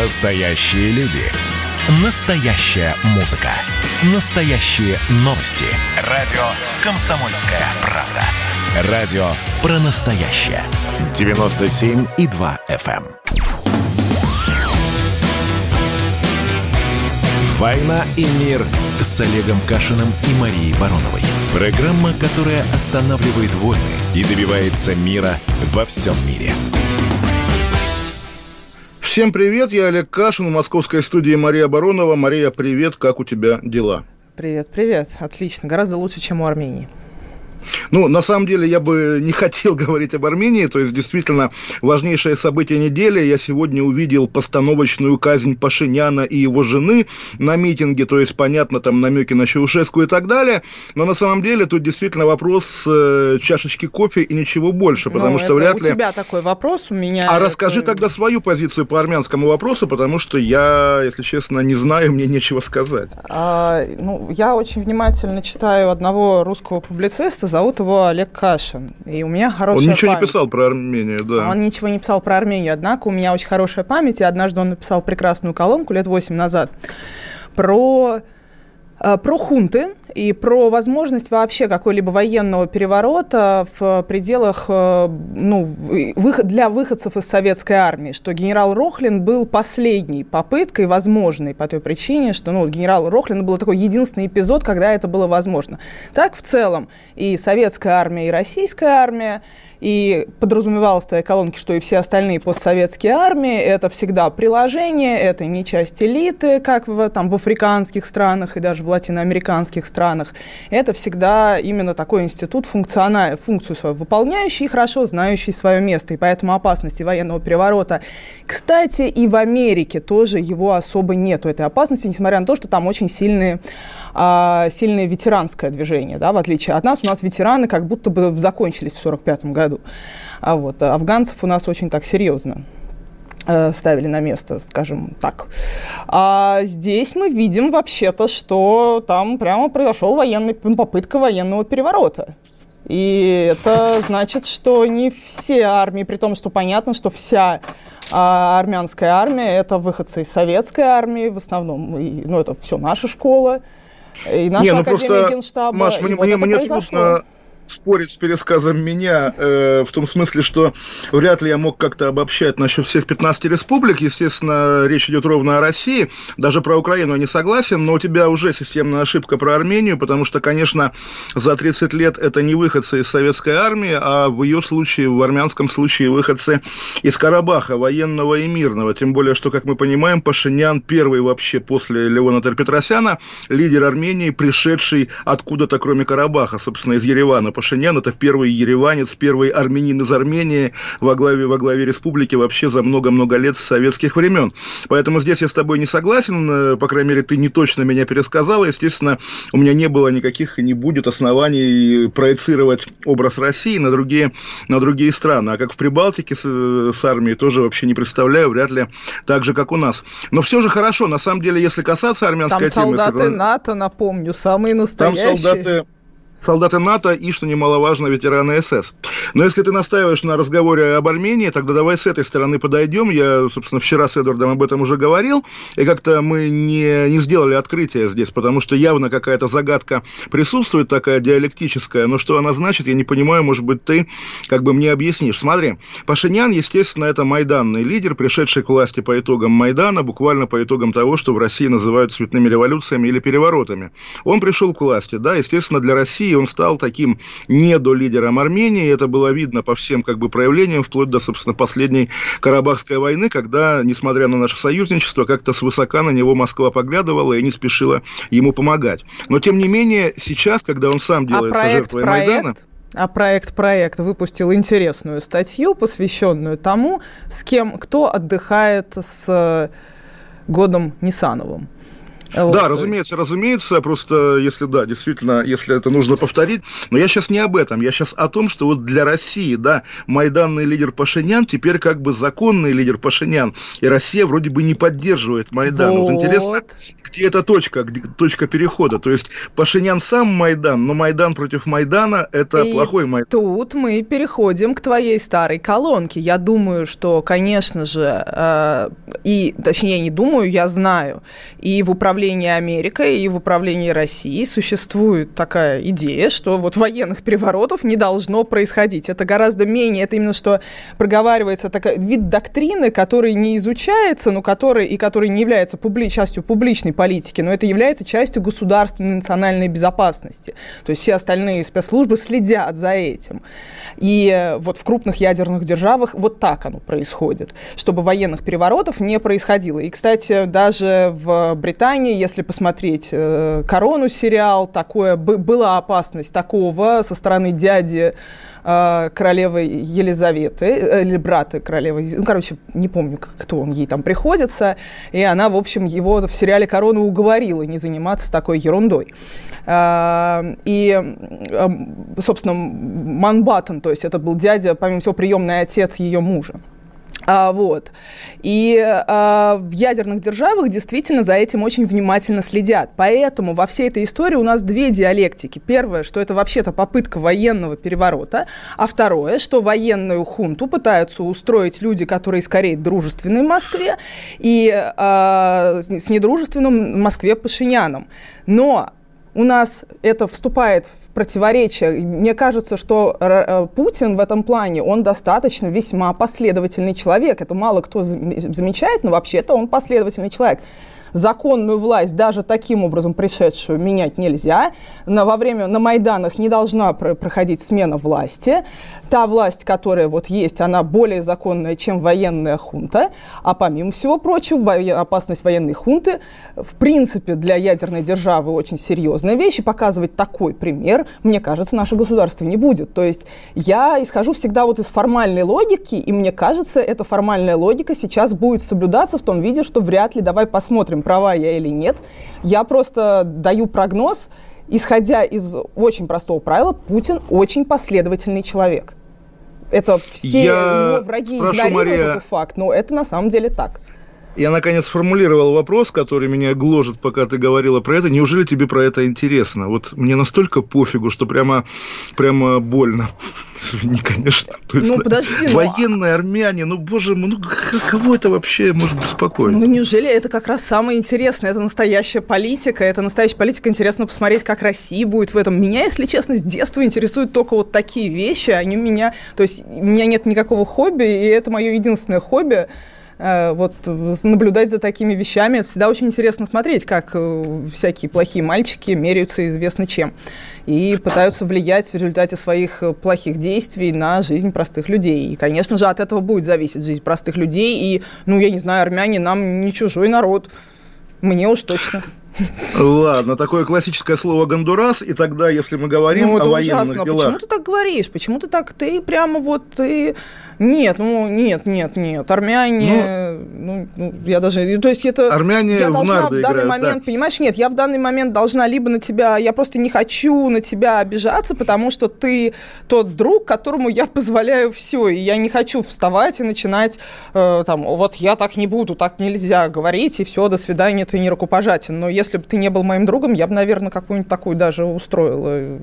Настоящие люди. Настоящая музыка. Настоящие новости. Радио «Комсомольская правда». Радио про настоящее. 97,2 FM. «Война и мир» с Олегом Кашиным и Марией Бароновой. Программа, которая останавливает войны и добивается мира во всем мире. Всем привет, я Олег Кашин, в московской студии Мария Баронова. Мария, привет, как у тебя дела? Привет, привет, отлично, гораздо лучше, чем у Армении. Ну, на самом деле, я бы не хотел говорить об Армении, то есть, действительно, важнейшее событие недели. Я сегодня увидел постановочную казнь Пашиняна и его жены на митинге, то есть, понятно, там намеки на Чаушеску и так далее, но на самом деле тут действительно вопрос чашечки кофе и ничего больше, потому что вряд ли... У тебя такой вопрос, у меня... А это... расскажи тогда свою позицию по армянскому вопросу, потому что я, если честно, не знаю, мне нечего сказать. Я очень внимательно читаю одного русского публициста, зовут его Олег Кашин, и у меня хорошая память. Он ничего не писал про Армению, да. Он ничего не писал про Армению, однако у меня очень хорошая память, и однажды он написал прекрасную колонку лет 8 назад про хунты и про возможность вообще какой-либо военного переворота в пределах, для выходцев из советской армии, что генерал Рохлин был последней попыткой, возможной, по той причине, что генерал Рохлин был такой единственный эпизод, когда это было возможно. Так в целом и советская армия, и российская армия, и подразумевалось в той колонке, что и все остальные постсоветские армии, это всегда приложение, это не часть элиты, как в африканских странах и даже в латиноамериканских странах. Это всегда именно такой институт, функцию свою выполняющий и хорошо знающий свое место. И поэтому опасности военного переворота, кстати, и в Америке тоже его особо нету, этой опасности, несмотря на то, что там очень сильное ветеранское движение, да, в отличие от нас. У нас ветераны как будто бы закончились в 1945 году. А афганцев у нас очень так серьезно ставили на место, скажем так. А здесь мы видим вообще-то, что там прямо произошла попытка военного переворота. И это значит, что не все армии, при том, что понятно, что вся армянская армия – это выходцы из советской армии в основном. Это все наша школа, и наша академия Генштаба. Маш, мне трудно спорить с пересказом меня, в том смысле, что вряд ли я мог как-то обобщать насчет всех 15 республик. Естественно, речь идет ровно о России. Даже про Украину я не согласен, но у тебя уже системная ошибка про Армению, потому что, конечно, за 30 лет это не выходцы из советской армии, а в ее случае, в армянском случае, выходцы из Карабаха, военного и мирного. Тем более, что, как мы понимаем, Пашинян первый вообще после Леонида Петросяна лидер Армении, пришедший откуда-то, кроме Карабаха, собственно, из Еревана. Пашинян – это первый ереванец, первый армянин из Армении во главе республики вообще за много-много лет с советских времен. Поэтому здесь я с тобой не согласен, по крайней мере, ты не точно меня пересказала. Естественно, у меня не было никаких и не будет оснований проецировать образ России на другие страны. А как в Прибалтике с армией тоже вообще не представляю, вряд ли так же, как у нас. Но все же хорошо, на самом деле, если касаться армянской темы... Там солдаты НАТО, напомню, самые настоящие. Там солдаты НАТО и, что немаловажно, ветераны СС. Но если ты настаиваешь на разговоре об Армении, тогда давай с этой стороны подойдем. Я, собственно, вчера с Эдвардом об этом уже говорил, и как-то мы не сделали открытия здесь, потому что явно какая-то загадка присутствует, такая диалектическая, но что она значит, я не понимаю, может быть, ты как бы мне объяснишь. Смотри, Пашинян, естественно, это майданный лидер, пришедший к власти по итогам Майдана, буквально по итогам того, что в России называют цветными революциями или переворотами. Он пришел к власти, да, естественно, для России он стал таким недолидером Армении. Это было видно по всем как бы проявлениям, вплоть до, собственно, последней Карабахской войны, когда, несмотря на наше союзничество, как-то свысока на него Москва поглядывала и не спешила ему помогать. Но, тем не менее, сейчас, когда он сам делается жертвой Майдана... А проект выпустил интересную статью, посвященную тому, кто отдыхает с Годом Ниссановым. Да, разумеется, просто если, да, действительно, если это нужно повторить, но я сейчас не об этом, я сейчас о том, что вот для России, да, майданный лидер Пашинян теперь как бы законный лидер Пашинян, и Россия вроде бы не поддерживает Майдан. Вот интересно, где эта точка, где точка перехода. То есть Пашинян сам Майдан, но Майдан против Майдана – это и плохой Майдан. Тут мы переходим к твоей старой колонке. Я думаю, что, конечно же, точнее, не думаю, я знаю, и в управлении Америкой, и в управлении Россией существует такая идея, что вот военных переворотов не должно происходить. Это гораздо менее, это именно что проговаривается такой вид доктрины, который не изучается, но который не является частью публичной политики, но это является частью государственной национальной безопасности. То есть все остальные спецслужбы следят за этим. И вот в крупных ядерных державах вот так оно происходит, чтобы военных переворотов не происходило. И, кстати, даже в Британии, если посмотреть «Корону» сериал, была опасность такого со стороны дяди королевы Елизаветы, или брата королевы, не помню, кто он ей там приходится, и она, в общем, его в сериале «Корона» уговорила не заниматься такой ерундой. И, собственно, Манбаттен, то есть это был дядя, помимо всего, приемный отец ее мужа. В ядерных державах действительно за этим очень внимательно следят. Поэтому во всей этой истории у нас две диалектики. Первое, что это вообще-то попытка военного переворота, а второе, что военную хунту пытаются устроить люди, которые скорее дружественны в Москве и с недружественным в Москве Пашиняном. Но у нас это вступает в противоречие. Мне кажется, что Путин в этом плане, он достаточно весьма последовательный человек. Это мало кто замечает, но вообще-то он последовательный человек. Законную власть, даже таким образом пришедшую, менять нельзя. На Майданах не должна проходить смена власти. Та власть, которая вот есть, она более законная, чем военная хунта. А помимо всего прочего, опасность военной хунты, в принципе, для ядерной державы очень серьезная вещь. И показывать такой пример, мне кажется, наше государство не будет. То есть я исхожу всегда вот из формальной логики, и мне кажется, эта формальная логика сейчас будет соблюдаться в том виде, что вряд ли, давай посмотрим, права я или нет. Я просто даю прогноз, исходя из очень простого правила: Путин очень последовательный человек. Это все его враги игнорируют, Мария, этот факт, но это на самом деле так. Я, наконец, сформулировал вопрос, который меня гложет, пока ты говорила про это. Неужели тебе про это интересно? Вот мне настолько пофигу, что прямо больно. Извини, конечно. Ну, подожди. Военные армяне, боже мой, кого это вообще может беспокоить? Неужели это как раз самое интересное? Это настоящая политика. Интересно посмотреть, как Россия будет в этом. Меня, если честно, с детства интересуют только вот такие вещи. То есть у меня нет никакого хобби, и это мое единственное хобби. Вот наблюдать за такими вещами, это всегда очень интересно смотреть, как всякие плохие мальчики меряются известно чем и пытаются влиять в результате своих плохих действий на жизнь простых людей. И, конечно же, от этого будет зависеть жизнь простых людей. И, армяне нам не чужой народ. Мне уж точно. Ладно, такое классическое слово «гондурас», и тогда, если мы говорим о военных делах... Почему ты так говоришь? Нет, армяне... я даже... То есть это... Армяне я должна в нарды в данный играют, момент, да. Понимаешь, нет, я в данный момент должна либо на тебя... Я просто не хочу на тебя обижаться, потому что ты тот друг, которому я позволяю все, и я не хочу вставать и начинать я так не буду, так нельзя говорить, и все, до свидания, ты не рукопожатен. Но если бы ты не был моим другом, я бы, наверное, какую-нибудь такую даже устроила,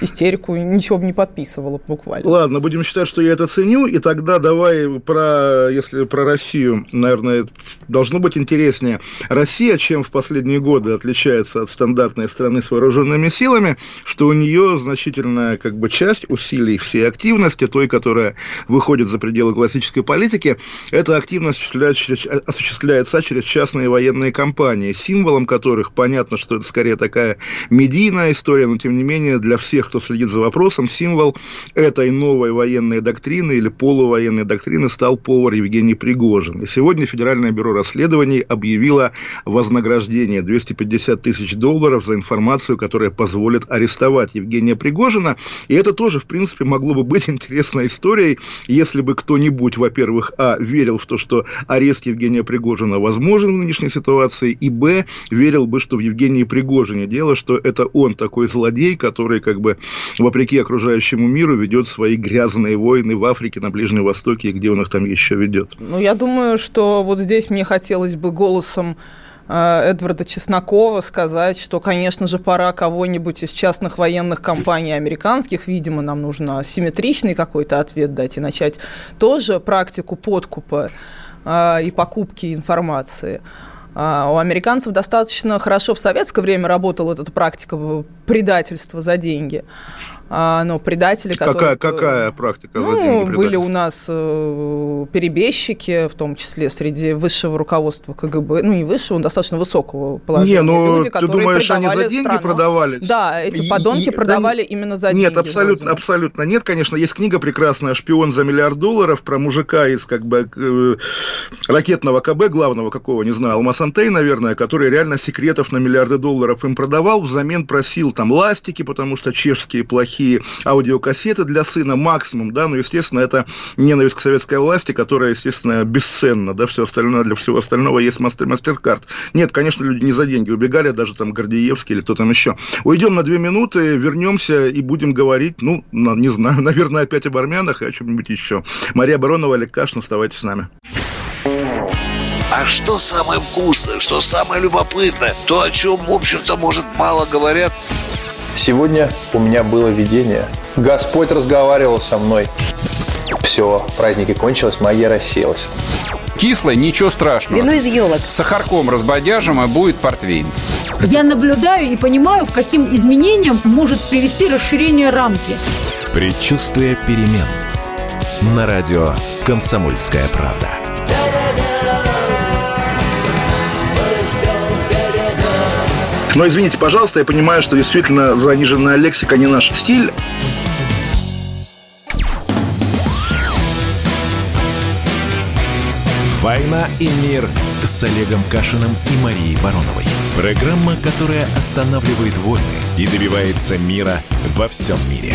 истерику, ничего бы не подписывала буквально. Ладно, будем считать, что я это ценю, и тогда давай про Россию, наверное, должно быть интереснее. Россия, чем в последние годы отличается от стандартной страны с вооруженными силами, что у нее значительная часть усилий всей активности, той, которая выходит за пределы классической политики, эта активность осуществляется через частные военные компании, символом которых понятно, что это скорее такая медийная история, но тем не менее для всех, кто следит за вопросом, символ этой новой военной доктрины или полувоенной доктрины стал повар Евгений Пригожин. И сегодня Федеральное бюро расследований объявило вознаграждение $250 тысяч за информацию, которая позволит арестовать Евгения Пригожина. И это тоже, в принципе, могло бы быть интересной историей, если бы кто-нибудь, во-первых, верил в то, что арест Евгения Пригожина возможен в нынешней ситуации, и б, верил бы, что в Евгении Пригожине дело, что это он такой злодей, который вопреки окружающему миру ведет свои грязные войны в Африке, на Ближнем Востоке, и где он их там еще ведет. Я думаю, что вот здесь мне хотелось бы голосом Эдварда Чеснокова сказать, что, конечно же, пора кого-нибудь из частных военных компаний американских, видимо, нам нужно симметричный какой-то ответ дать и начать тоже практику подкупа и покупки информации. У американцев достаточно хорошо в советское время работала эта практика предательства за деньги. Но предатели, которые... Какая практика за деньги? Были у нас перебежчики, в том числе среди высшего руководства КГБ, ну, не высшего, достаточно высокого положения. Люди, ты думаешь, они за деньги продавались? Да, эти подонки продавали именно за деньги. Нет, абсолютно нет, конечно. Есть книга прекрасная «Шпион за $1 миллиард» про мужика из как бы ракетного КБ, главного какого, не знаю, Алмасантей, наверное, который реально секретов на $миллиарды им продавал, взамен просил там ластики, потому что чешские плохие, аудиокассеты для сына максимум, да, но, естественно, это ненависть к советской власти, которая, естественно, бесценна, да, все остальное, для всего остального есть мастер-карт. Нет, конечно, люди не за деньги убегали, даже там Гордеевский или кто там еще. Уйдем на 2 минуты, вернемся и будем говорить, ну, не знаю, наверное, опять об армянах и о чем-нибудь еще. Мария Баронова, Олег Кашин, оставайтесь с нами. А что самое вкусное, что самое любопытное, то, о чем, в общем-то, может, мало говорят... Сегодня у меня было видение. Господь разговаривал со мной. Все, праздники кончились, магия рассеялась. Кислое, ничего страшного. Вино из елок. С сахарком разбодяжим, а будет портвейн. Я наблюдаю и понимаю, к каким изменениям может привести расширение рамки. Предчувствие перемен. На радио «Комсомольская правда». Но извините, пожалуйста, я понимаю, что действительно заниженная лексика не наш стиль. «Война и мир» с Олегом Кашиным и Марией Бароновой. Программа, которая останавливает войны и добивается мира во всем мире.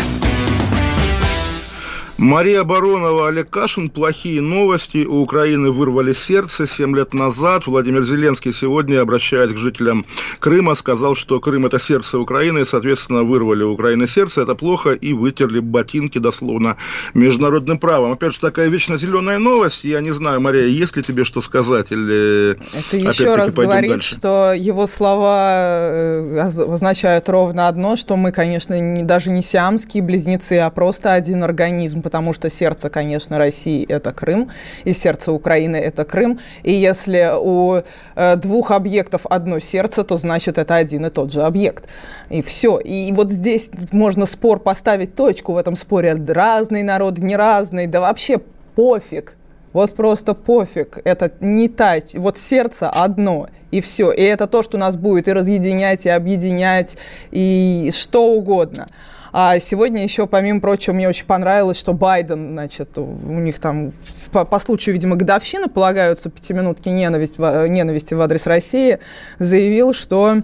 Мария Баронова, Олег Кашин. Плохие новости. У Украины вырвали сердце 7 лет назад. Владимир Зеленский сегодня, обращаясь к жителям Крыма, сказал, что Крым – это сердце Украины, и, соответственно, вырвали у Украины сердце. Это плохо, и вытерли ботинки, дословно, международным правом. Опять же, такая вечно зеленая новость. Я не знаю, Мария, есть ли тебе что сказать? Или... Это еще раз говорит, дальше? Что его слова означают ровно одно, что мы, конечно, даже не сиамские близнецы, а просто один организм. Потому что сердце, конечно, России – это Крым, и сердце Украины – это Крым. И если у двух объектов одно сердце, то значит, это один и тот же объект. И все. И вот здесь можно спор поставить точку. В этом споре разные народы, не разные. Да вообще пофиг. Вот просто пофиг. Это не та... Вот сердце одно, и все. И это то, что нас будет и разъединять, и объединять, и что угодно. А сегодня еще, помимо прочего, мне очень понравилось, что Байден, значит, у них там по случаю, видимо, годовщины полагаются 5 минутки ненависти в адрес России, заявил, что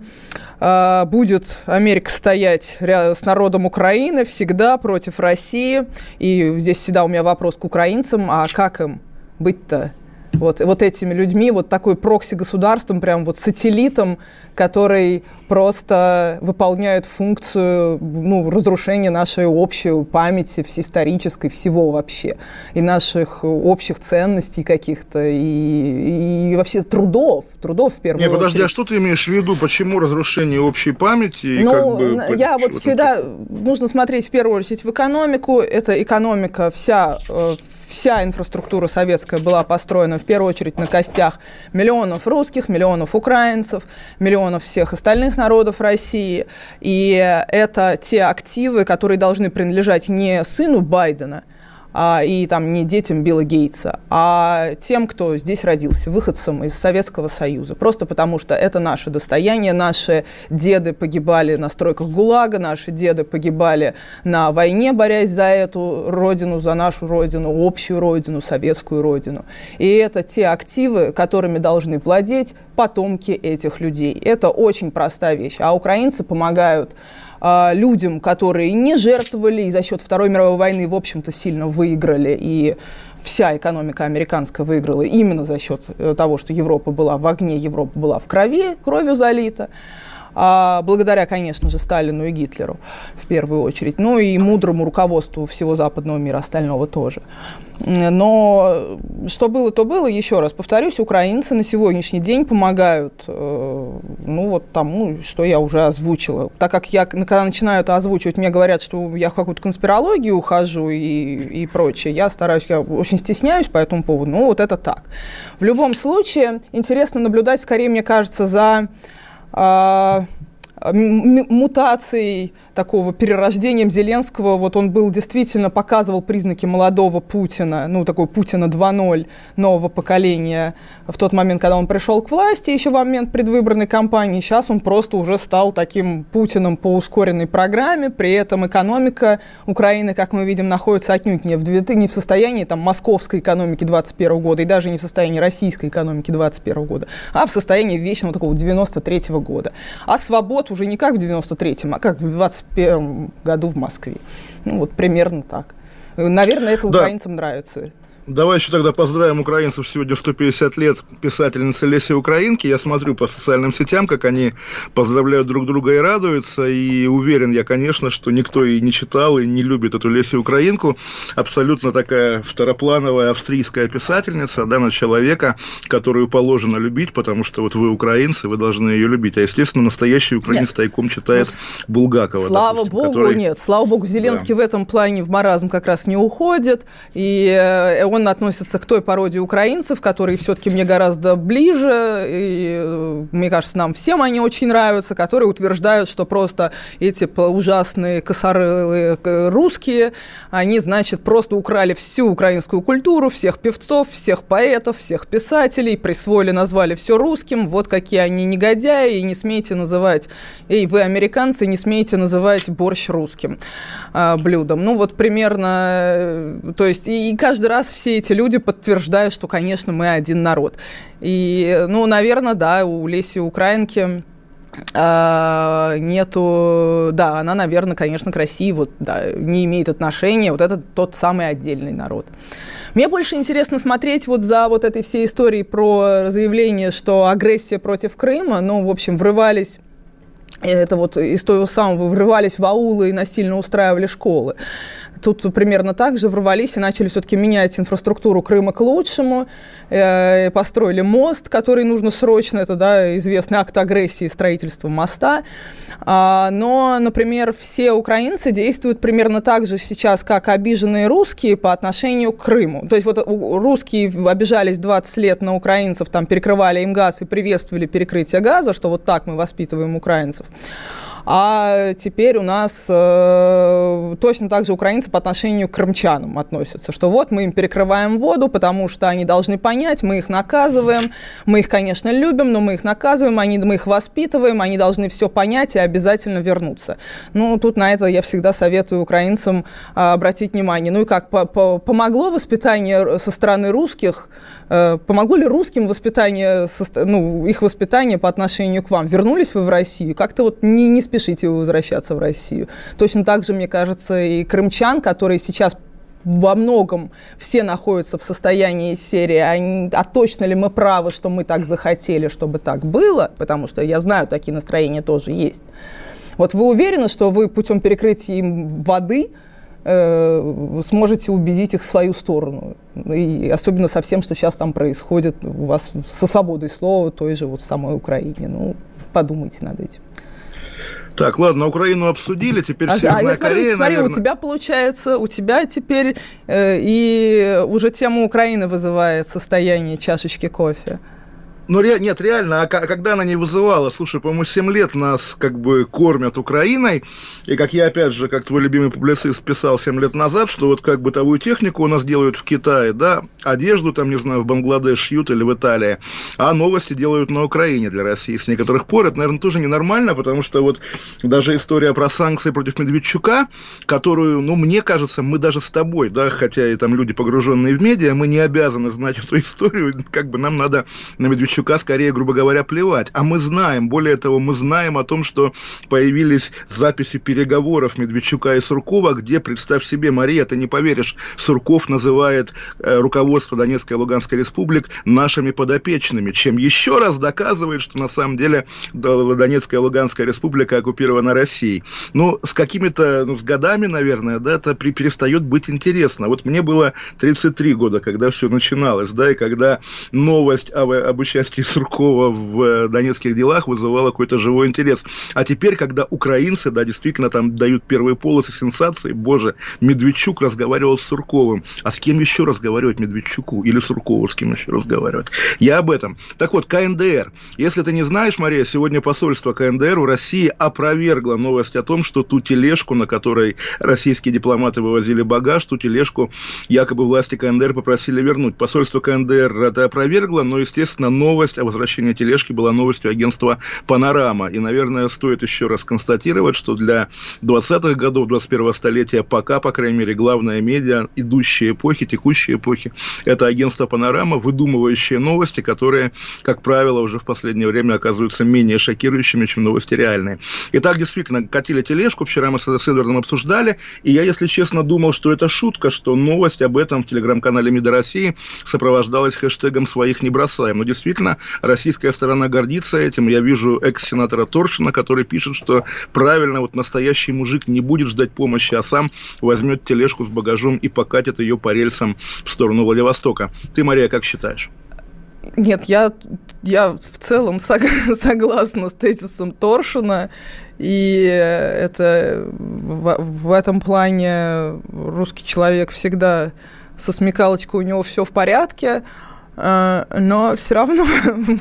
будет Америка стоять с народом Украины всегда против России. И здесь всегда у меня вопрос к украинцам, а как им быть-то? Вот этими людьми, вот такой прокси-государством, прям вот сателлитом, который просто выполняет функцию, ну, разрушения нашей общей памяти, всеисторической, всего вообще, и наших общих ценностей каких-то, и вообще трудов в первую очередь. Не, подожди, а что ты имеешь в виду, почему разрушение общей памяти? И я вот всегда, нужно смотреть в первую очередь в экономику, эта экономика вся инфраструктура советская была построена в первую очередь на костях миллионов русских, миллионов украинцев, миллионов всех остальных народов России. И это те активы, которые должны принадлежать не сыну Байдена, и там не детям Билла Гейтса, а тем, кто здесь родился, выходцам из Советского Союза. Просто потому, что это наше достояние, наши деды погибали на стройках ГУЛАГа, наши деды погибали на войне, борясь за эту родину, за нашу родину, общую родину, советскую родину. И это те активы, которыми должны владеть потомки этих людей. Это очень простая вещь. А украинцы помогают людям, которые не жертвовали и за счет Второй мировой войны, в общем-то, сильно выиграли, и вся экономика американская выиграла именно за счет того, что Европа была в огне, Европа была в крови, кровью залита, благодаря, конечно же, Сталину и Гитлеру в первую очередь, ну и мудрому руководству всего западного мира, остального тоже. Но что было, то было. Еще раз повторюсь, украинцы на сегодняшний день помогают тому, что я уже озвучила. Так как я, когда начинаю это озвучивать, мне говорят, что я в какую-то конспирологию ухожу и прочее. Я очень стесняюсь по этому поводу, но вот это так. В любом случае, интересно наблюдать, скорее, мне кажется, за мутацией такого перерождением Зеленского. Вот он был действительно, показывал признаки молодого Путина, такой Путина 2.0 нового поколения в тот момент, когда он пришел к власти, еще в момент предвыборной кампании. Сейчас он просто уже стал таким Путиным по ускоренной программе, при этом экономика Украины, как мы видим, находится отнюдь не в состоянии московской экономики 21 года и даже не в состоянии российской экономики 21 года, а в состоянии вечного такого 93 года. А свобод уже не как в 93-м, а как в 21 году в Москве. Примерно так. Наверное, это украинцам нравится. Давай еще тогда поздравим украинцев. Сегодня 150 лет писательницы Леси Украинки. Я смотрю по социальным сетям, как они поздравляют друг друга и радуются. И уверен я, конечно, что никто и не читал, и не любит эту Лесю Украинку. Абсолютно такая второплановая австрийская писательница, на человека, которую положено любить, потому что вот вы украинцы, вы должны ее любить. А, естественно, настоящий украинец тайком читает Булгакова. Слава Богу, нет. Слава Богу, Зеленский в этом плане в маразм как раз не уходит. И он относится к той пародии украинцев, которые все-таки мне гораздо ближе, и, мне кажется, нам всем они очень нравятся, которые утверждают, что просто эти ужасные косорылые русские, они, просто украли всю украинскую культуру, всех певцов, всех поэтов, всех писателей, присвоили, назвали все русским, вот какие они негодяи, и не смейте называть, вы, американцы, не смейте называть борщ русским блюдом. Примерно, то есть, и каждый раз все эти люди подтверждают, что, конечно, мы один народ. И, наверное, у Леси Украинки нету... Да, она, наверное, конечно, к России не имеет отношения. Вот это тот самый отдельный народ. Мне больше интересно смотреть за этой всей историей про заявление, что агрессия против Крыма, врывались... Это из того самого, врывались в аулы и насильно устраивали школы. Тут примерно так же врывались и начали все-таки менять инфраструктуру Крыма к лучшему. Построили мост, который нужно срочно. Это известный акт агрессии, строительство моста. Но, например, все украинцы действуют примерно так же сейчас, как обиженные русские по отношению к Крыму. То есть русские обижались 20 лет на украинцев, перекрывали им газ и приветствовали перекрытие газа, что так мы воспитываем украинцев. А теперь у нас точно так же украинцы по отношению к крымчанам относятся, что мы им перекрываем воду, потому что они должны понять, мы их наказываем, мы их, конечно, любим, но мы их наказываем, мы их воспитываем, они должны все понять и обязательно вернуться. Тут на это я всегда советую украинцам обратить внимание. Помогло воспитание со стороны русских, помогло ли русским воспитание, их воспитание по отношению к вам? Вернулись вы в Россию? Как-то не специально. Спешите возвращаться в Россию. Точно так же, мне кажется, и крымчан, которые сейчас во многом все находятся в состоянии серии, а точно ли мы правы, что мы так захотели, чтобы так было, потому что я знаю, такие настроения тоже есть. Вы уверены, что вы путем перекрытия им воды сможете убедить их в свою сторону? И особенно со всем, что сейчас там происходит у вас со свободой слова, той же в самой Украине. Подумайте над этим. Так, ладно, Украину обсудили, теперь Северная Корея, наверное. У тебя получается, теперь и уже тема Украины вызывает состояние чашечки кофе. Нет, реально, а когда она не вызывала? Слушай, по-моему, 7 лет нас кормят Украиной, и как я, опять же, как твой любимый публицист писал 7 лет назад, что бытовую технику у нас делают в Китае, одежду в Бангладеш шьют или в Италии, а новости делают на Украине для России с некоторых пор. Это, наверное, тоже ненормально, потому что даже история про санкции против Медведчука, которую, мне кажется, мы даже с тобой, хотя и люди, погруженные в медиа, мы не обязаны знать эту историю, нам надо на Медведчука Медведчука скорее, грубо говоря, плевать. А мы знаем, более того, мы знаем о том, что появились записи переговоров Медведчука и Суркова, где, представь себе, Мария, ты не поверишь, Сурков называет руководство Донецкой и Луганской республик нашими подопечными, чем еще раз доказывает, что на самом деле Донецкая и Луганская республика оккупирована Россией. Но с какими-то, с годами, наверное, да, это перестает быть интересно. Вот мне было 33 года, когда все начиналось, да, и когда новость об участии Суркова в донецких делах вызывала какой-то живой интерес. А теперь, когда украинцы, да, действительно там дают первые полосы сенсации, боже, Медведчук разговаривал с Сурковым. А с кем еще разговаривать Медведчуку? Или Суркову с кем еще разговаривать? Я об этом. Так вот, КНДР. Если ты не знаешь, Мария, сегодня посольство КНДР у России опровергло новость о том, что ту тележку, на которой российские дипломаты вывозили багаж, ту тележку якобы власти КНДР попросили вернуть. Посольство КНДР это опровергло, но, естественно, новость о возвращении тележки была новостью агентства «Панорама». И, наверное, стоит еще раз констатировать, что для 20-х годов 21-го столетия пока, по крайней мере, главная медиа идущей эпохи, текущей эпохи, это агентство «Панорама», выдумывающие новости, которые, как правило, уже в последнее время оказываются менее шокирующими, чем новости реальные. И так, действительно, катили тележку, вчера мы с Эдвардом обсуждали, и я, если честно, думал, что это шутка, что новость об этом в телеграм-канале МИД России сопровождалась хэштегом «Своих не бросаем». Но действительно, российская сторона гордится этим. Я вижу экс-сенатора Торшина, который пишет, что правильно, вот настоящий мужик не будет ждать помощи, а сам возьмет тележку с багажом и покатит ее по рельсам в сторону Владивостока. Ты, Мария, как считаешь? Нет, я в целом согласна с тезисом Торшина, и это в этом плане русский человек всегда со смекалочкой, у него все в порядке. Но все равно,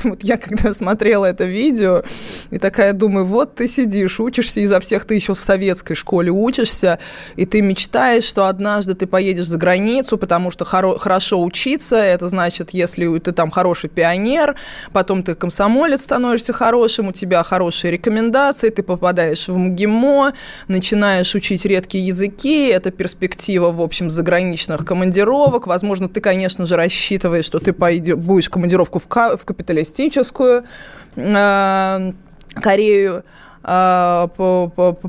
вот я когда смотрела это видео, и такая думаю, вот ты сидишь, учишься изо всех, ты еще в советской школе учишься, и ты мечтаешь, что однажды ты поедешь за границу, потому что хорошо учиться, это значит, если ты там хороший пионер, потом ты комсомолец становишься хорошим, у тебя хорошие рекомендации, ты попадаешь в МГИМО, начинаешь учить редкие языки, это перспектива, в общем, заграничных командировок, возможно, ты, конечно же, рассчитываешь, что ты будешь командировку в капиталистическую Корею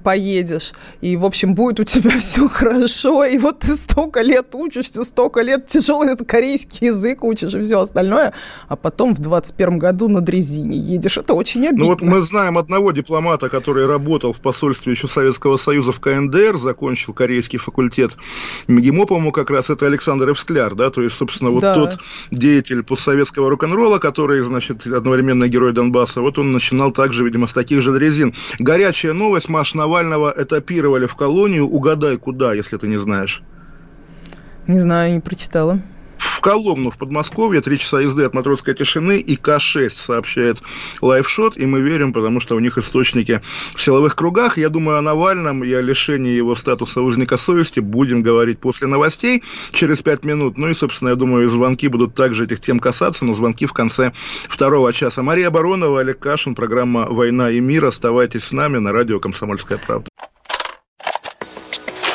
поедешь, и, в общем, будет у тебя все хорошо, и вот ты столько лет учишься, столько лет тяжелый этот корейский язык учишь и все остальное, а потом в 21 году на дрезине едешь. Это очень обидно. Ну вот мы знаем одного дипломата, который работал в посольстве еще Советского Союза в КНДР, закончил корейский факультет МГИМО, по-моему, как раз, это Александр Эвскляр, да, то есть, собственно, вот да. Тот деятель постсоветского рок-н-ролла, который, значит, одновременно герой Донбасса, вот он начинал также, видимо, с таких же дрезин. Горячая новость. Маш, Навального этапировали в колонию. Угадай, куда, если ты не знаешь. Не знаю, не прочитала. В Коломну, в Подмосковье, 3 часа езды от матросской тишины, и К6 сообщает лайфшот, и мы верим, потому что у них источники в силовых кругах. Я думаю, о Навальном и о лишении его статуса узника совести будем говорить после новостей через 5 минут. Ну и, собственно, я думаю, звонки будут также этих тем касаться, но звонки в конце 2 часа. Мария Баронова, Олег Кашин, программа «Война и мир». Оставайтесь с нами на радио «Комсомольская правда».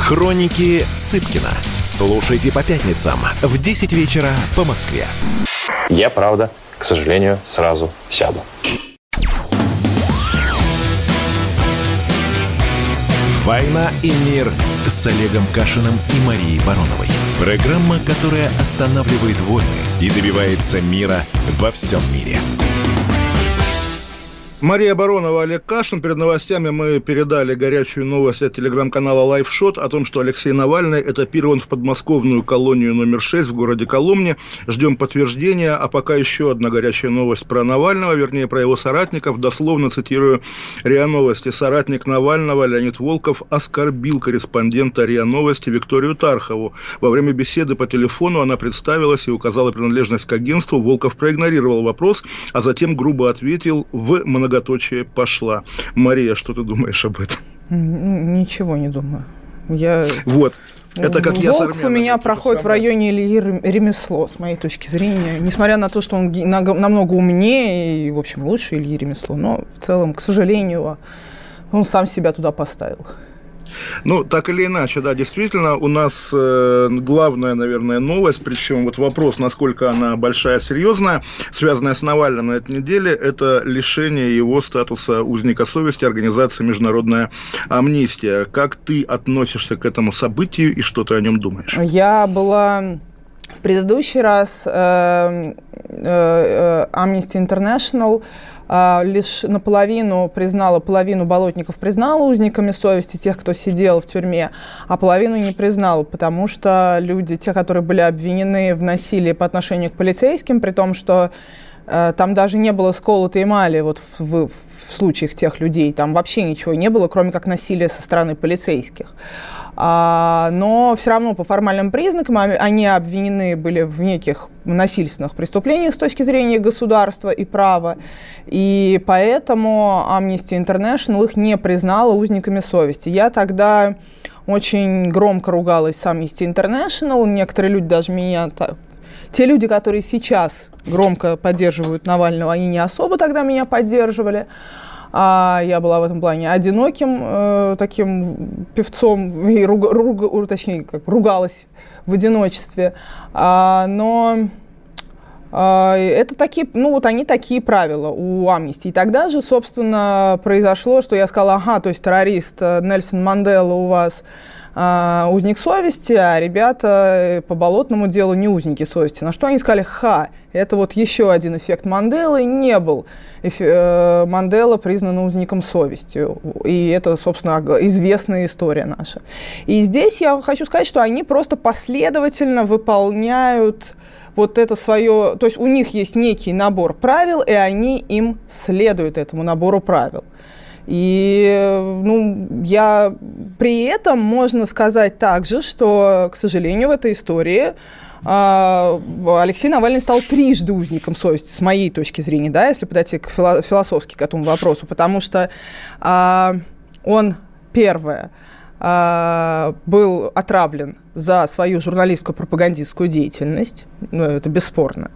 Хроники Цыпкина. Слушайте по пятницам в 10 вечера по Москве. Я, правда, к сожалению, сразу сяду. «Война и мир» с Олегом Кашиным и Марией Бароновой. Программа, которая останавливает войны и добивается мира во всем мире. Мария Баронова, Олег Кашин. Перед новостями мы передали горячую новость от телеграм-канала «Лайфшот» о том, что Алексей Навальный этапирован в подмосковную колонию номер 6 в городе Коломне. Ждем подтверждения. А пока еще одна горячая новость про Навального, вернее, про его соратников. Дословно цитирую РИА Новости. Соратник Навального Леонид Волков оскорбил корреспондента РИА Новости Викторию Тархову. Во время беседы по телефону она представилась и указала принадлежность к агентству. Волков проигнорировал вопрос, а затем грубо ответил: в монографии пошла. Мария, что ты думаешь об этом? Ничего не думаю. Вот. Это как Волков у меня проходит в районе Ильи Ремесло, с моей точки зрения. Несмотря на то, что он намного умнее и, в общем, лучше Ильи Ремесло. Но в целом, к сожалению, он сам себя туда поставил. Ну, так или иначе, да, действительно, у нас главная, наверное, новость, причем вот вопрос, насколько она большая, серьезная, связанная с Навальным на этой неделе, это лишение его статуса узника совести организации «Международная амнистия». Как ты относишься к этому событию и что ты о нем думаешь? Я была в предыдущий раз Amnesty International лишь наполовину признала, половину болотников признала узниками совести, тех, кто сидел в тюрьме, а половину не признала, потому что люди, те, которые были обвинены в насилии по отношению к полицейским, при том, что там даже не было сколотой эмали вот в случаях тех людей, там вообще ничего не было, кроме как насилия со стороны полицейских. Но все равно по формальным признакам они обвинены были в неких насильственных преступлениях с точки зрения государства и права, и поэтому Amnesty International их не признала узниками совести. Я тогда очень громко ругалась с Amnesty International, некоторые люди даже меня... Те люди, которые сейчас громко поддерживают Навального, они не особо тогда меня поддерживали. А я была в этом плане одиноким таким певцом, и ругалась в одиночестве. Это такие, они такие правила у Amnesty. И тогда же, собственно, произошло, что я сказала: ага, то есть террорист Нельсон Мандела у вас узник совести, а ребята по болотному делу не узники совести. На что они сказали: ха, это вот еще один эффект Манделы, не был Мандела признан узником совести. И это, собственно, известная история наша. И здесь я хочу сказать, что они просто последовательно выполняют вот это свое... То есть у них есть некий набор правил, и они им следуют, этому набору правил. И я при этом можно сказать также, что, к сожалению, в этой истории Алексей Навальный стал трижды узником совести, с моей точки зрения, да, если подойти к философски к этому вопросу, потому что он, первое, был отравлен за свою журналистскую пропагандистскую деятельность, это бесспорно,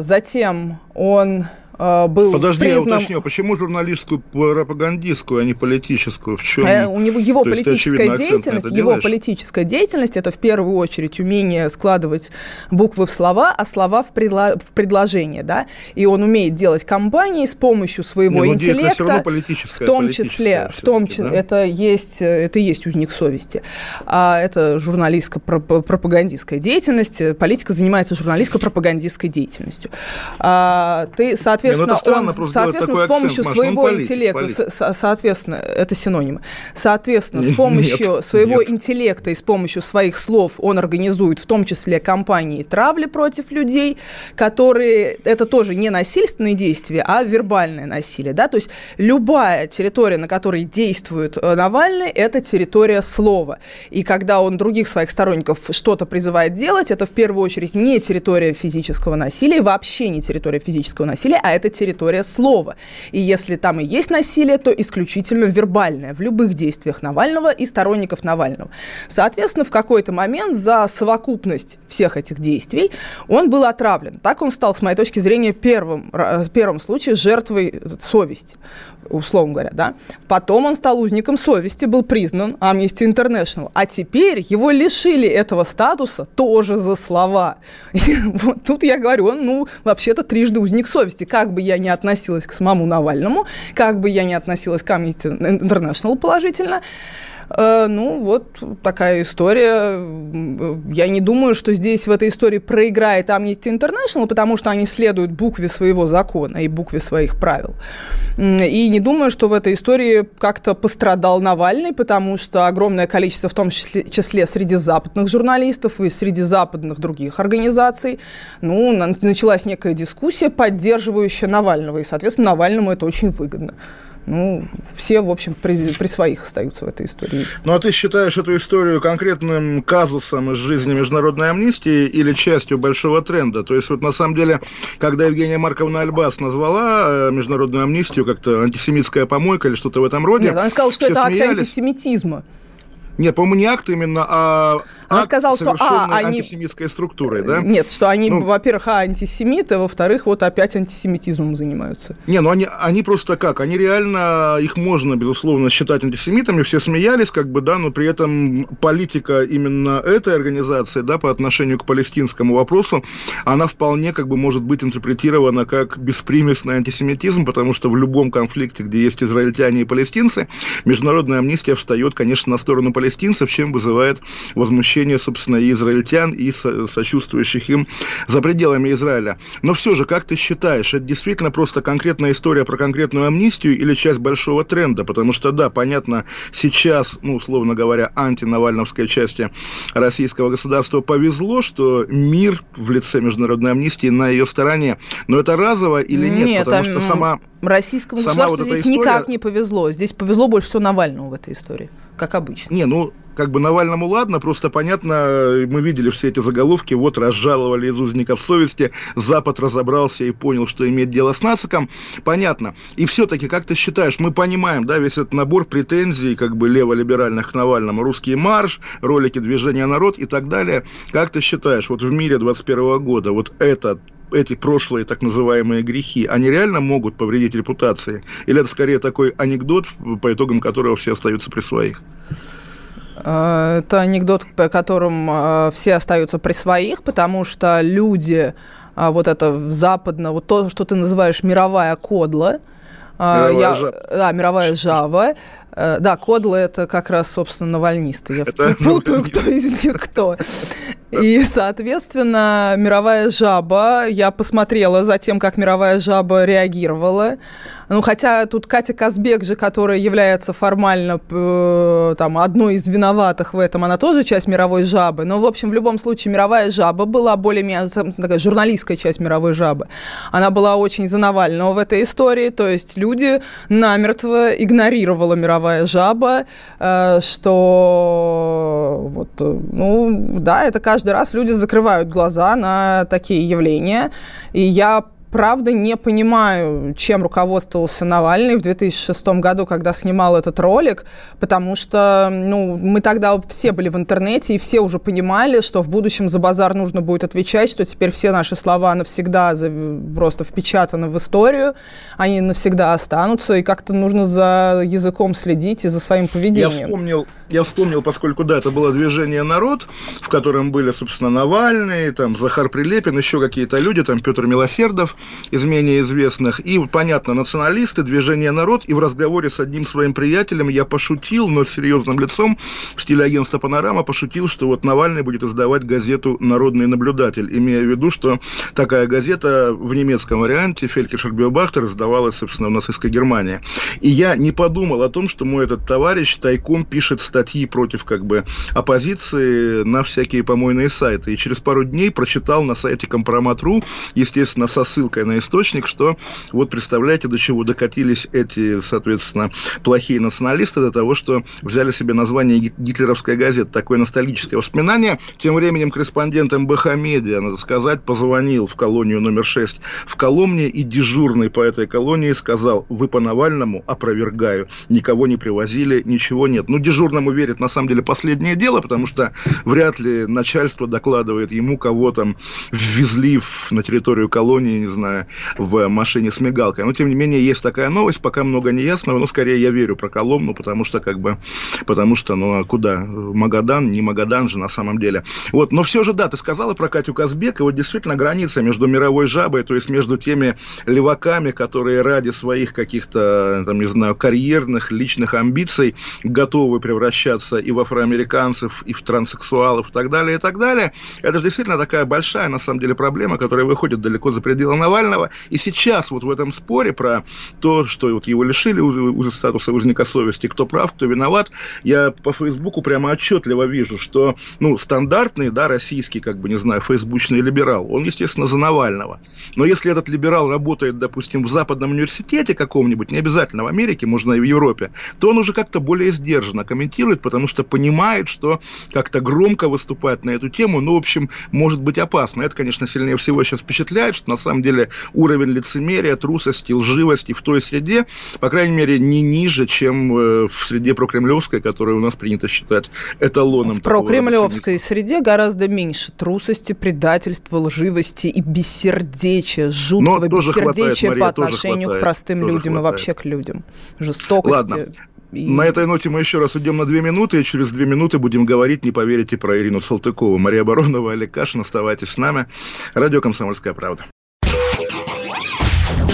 затем он... Я уточню, почему журналистскую, пропагандистскую, а не политическую? В чем его политическая деятельность? Его политическая деятельность — это в первую очередь умение складывать буквы в слова, а слова в предложения, да? И он умеет делать кампании с помощью своего интеллекта, в том числе, да? это есть узник совести. Это журналистская пропагандистская деятельность. Политика занимается журналистско-пропагандистской деятельностью. Соответственно, с помощью своего интеллекта, соответственно, это синонимы. Соответственно, с помощью своего интеллекта и с помощью своих слов он организует, в том числе, кампании травли против людей, которые, это тоже не насильственные действия, а вербальное насилие, да, то есть любая территория, на которой действует Навальный, это территория слова. И когда он других своих сторонников что-то призывает делать, это в первую очередь не территория физического насилия, вообще не территория физического насилия, а это территория слова. И если там и есть насилие, то исключительно вербальное в любых действиях Навального и сторонников Навального. Соответственно, в какой-то момент за совокупность всех этих действий он был отравлен. Так он стал, с моей точки зрения, в первом случае жертвой совести, условно говоря. Да? Потом он стал узником совести, был признан Amnesty International. А теперь его лишили этого статуса тоже за слова. И вот тут я говорю, он, вообще-то трижды узник совести. Как бы я ни относилась к самому Навальному, как бы я ни относилась к Amnesty International положительно, Ну, вот такая история. Я не думаю, что здесь в этой истории проиграет Amnesty International, потому что они следуют букве своего закона и букве своих правил. И не думаю, что в этой истории как-то пострадал Навальный, потому что огромное количество, в том числе среди западных журналистов и среди западных других организаций, ну, началась некая дискуссия, поддерживающая Навального, и, соответственно, Навальному это очень выгодно. Ну, все, в общем, при своих остаются в этой истории. Ну, а ты считаешь эту историю конкретным казусом из жизни международной амнистии или частью большого тренда? То есть, вот на самом деле, когда Евгения Марковна Альбас назвала международную амнистию как-то антисемитская помойка или что-то в этом роде... Нет, она сказала, что это акт антисемитизма. Нет, по-моему, не акт именно, а акт, сказала, совершенный антисемитской структурой, да? Нет, что они, во-первых, антисемиты, а во-вторых, вот опять антисемитизмом занимаются. Не, ну они просто как? Они реально, их можно, безусловно, считать антисемитами, все смеялись, как бы, да, но при этом политика именно этой организации, да, по отношению к палестинскому вопросу, она вполне, как бы, может быть интерпретирована как беспримесный антисемитизм, потому что в любом конфликте, где есть израильтяне и палестинцы, международная амнистия встает, конечно, на сторону палестинцев, чем вызывает возмущение, собственно, и израильтян, и сочувствующих им за пределами Израиля. Но все же, как ты считаешь, это действительно просто конкретная история про конкретную амнистию или часть большого тренда? Потому что, да, понятно, сейчас, ну, условно говоря, антинавальновской части российского государства повезло, что мир в лице международной амнистии на ее стороне. Но это разово или нет? Нет, потому что российскому государству вот здесь история... никак не повезло. Здесь повезло больше всего Навальному в этой истории, как обычно. Не, ну... Как бы Навальному ладно, просто понятно, мы видели все эти заголовки, вот разжаловали из узников совести, Запад разобрался и понял, что имеет дело с нациком, понятно. И все-таки, как ты считаешь, мы понимаем, да, весь этот набор претензий, как бы леволиберальных к Навальному, русский марш, ролики движения «Народ» и так далее. Как ты считаешь, вот в мире 2021 года вот эти прошлые так называемые грехи, они реально могут повредить репутации? Или это скорее такой анекдот, по итогам которого все остаются при своих? Это анекдот, по которому все остаются при своих, потому что люди, вот это западное, вот то, что ты называешь мировая кодла, мировая жаба. Да, кодлы – это как раз, собственно, навальнисты. Я путаю, кто из них кто. И, соответственно, мировая жаба. Я посмотрела за тем, как мировая жаба реагировала. Ну, хотя тут Катя Казбек же, которая является формально там, одной из виноватых в этом, она тоже часть мировой жабы. Но, в общем, в любом случае, мировая жаба была более-менее такая журналистская часть мировой жабы. Она была очень за Навального в этой истории. То есть люди намертво игнорировала мировая жаба, что вот, ну, да, это каждый раз люди закрывают глаза на такие явления. И я, правда, не понимаю, чем руководствовался Навальный в 2006 году, когда снимал этот ролик, потому что, ну, мы тогда все были в интернете, и все уже понимали, что в будущем за базар нужно будет отвечать, что теперь все наши слова навсегда просто впечатаны в историю, они навсегда останутся, и как-то нужно за языком следить и за своим поведением. Я вспомнил, поскольку, да, это было движение «Народ», в котором были, собственно, Навальный, там, Захар Прилепин, еще какие-то люди, там, Петр Милосердов, из менее известных, и, понятно, националисты, движение «Народ», и в разговоре с одним своим приятелем я пошутил, но с серьезным лицом, в стиле агентства «Панорама», пошутил, что вот Навальный будет издавать газету «Народный наблюдатель», имея в виду, что такая газета в немецком варианте «Фелькишер Беобахтер» издавалась, собственно, в нацистской Германии. И я не подумал о том, что мой этот товарищ тайком пишет статьи против, как бы, оппозиции на всякие помойные сайты. И через пару дней прочитал на сайте Компромат.ру, естественно, со ссылкой на источник, что вот представляете, до чего докатились эти, соответственно, плохие националисты, до того, что взяли себе название «Гитлеровская газета». Такое ностальгическое воспоминание. Тем временем корреспондент МБХ «Медиа», надо сказать, позвонил в колонию номер 6 в Коломне, и дежурный по этой колонии сказал: «Вы по Навальному опровергаю, никого не привозили, ничего нет». Ну, дежурному верит, на самом деле, последнее дело, потому что вряд ли начальство докладывает ему, кого там ввезли на территорию колонии, не знаю, в машине с мигалкой. Но, тем не менее, есть такая новость, пока много неясного, но скорее я верю про Коломну, потому что, ну, куда? Магадан, не Магадан же на самом деле. Вот, но все же, да, ты сказала про Катю Казбек, и вот действительно граница между мировой жабой, то есть между теми леваками, которые ради своих каких-то, там, не знаю, карьерных, личных амбиций готовы превращаться обращаться и в афроамериканцев, и в транссексуалов, и так далее, и так далее. Это же действительно такая большая, на самом деле, проблема, которая выходит далеко за пределы Навального. И сейчас вот в этом споре про то, что вот его лишили статуса узника совести, кто прав, кто виноват, я по Фейсбуку прямо отчетливо вижу, что, ну, стандартный, да, российский, как бы, не знаю, фейсбучный либерал, он, естественно, за Навального. Но если этот либерал работает, допустим, в западном университете каком-нибудь, не обязательно в Америке, можно и в Европе, то он уже как-то более сдержанно комментирует, потому что понимает, что как-то громко выступать на эту тему, ну, в общем, может быть опасно. Это, конечно, сильнее всего сейчас впечатляет, что на самом деле уровень лицемерия, трусости, лживости в той среде, по крайней мере, не ниже, чем в среде прокремлевской, которую у нас принято считать эталоном. В прокремлевской среде гораздо меньше трусости, предательства, лживости и бессердечия, жуткого бессердечия по отношению к простым людям и вообще к людям. Жестокости. Ладно. На этой ноте мы еще раз уйдем на 2 минуты, и через 2 минуты будем говорить, не поверите, про Ирину Салтыкову. Мария Баронова, Олег Кашин, оставайтесь с нами. Радио «Комсомольская правда».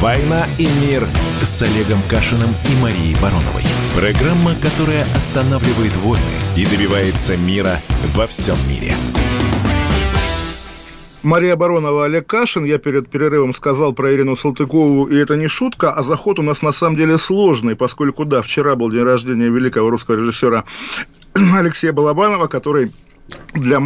«Война и мир» с Олегом Кашиным и Марией Бароновой. Программа, которая останавливает войны и добивается мира во всем мире. Мария Баронова, Олег Кашин. Я перед перерывом сказал про Ирину Салтыкову, и это не шутка, а заход у нас на самом деле сложный, поскольку, да, вчера был день рождения великого русского режиссера Алексея Балабанова, который... Для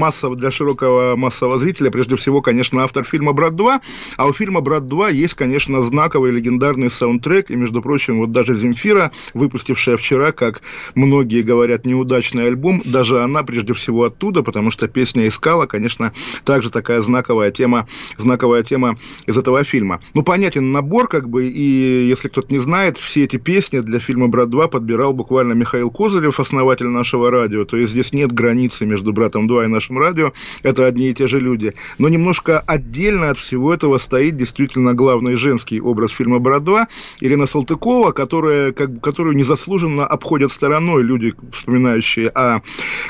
широкого массового зрителя, прежде всего, конечно, автор фильма «Брат-2». А у фильма «Брат-2» есть, конечно, знаковый легендарный саундтрек. И, между прочим, вот даже Земфира, выпустившая вчера, как многие говорят, неудачный альбом, даже она, прежде всего, оттуда, потому что песня «Искала», конечно, также такая знаковая тема из этого фильма. Ну, понятен набор, как бы, и, если кто-то не знает, все эти песни для фильма «Брат-2» подбирал буквально Михаил Козырев, основатель нашего радио. То есть здесь нет границы между «Брат-2» и нашем радио, это одни и те же люди. Но немножко отдельно от всего этого стоит действительно главный женский образ фильма «Брат-2» Ирина Салтыкова, которую незаслуженно обходят стороной люди, вспоминающие о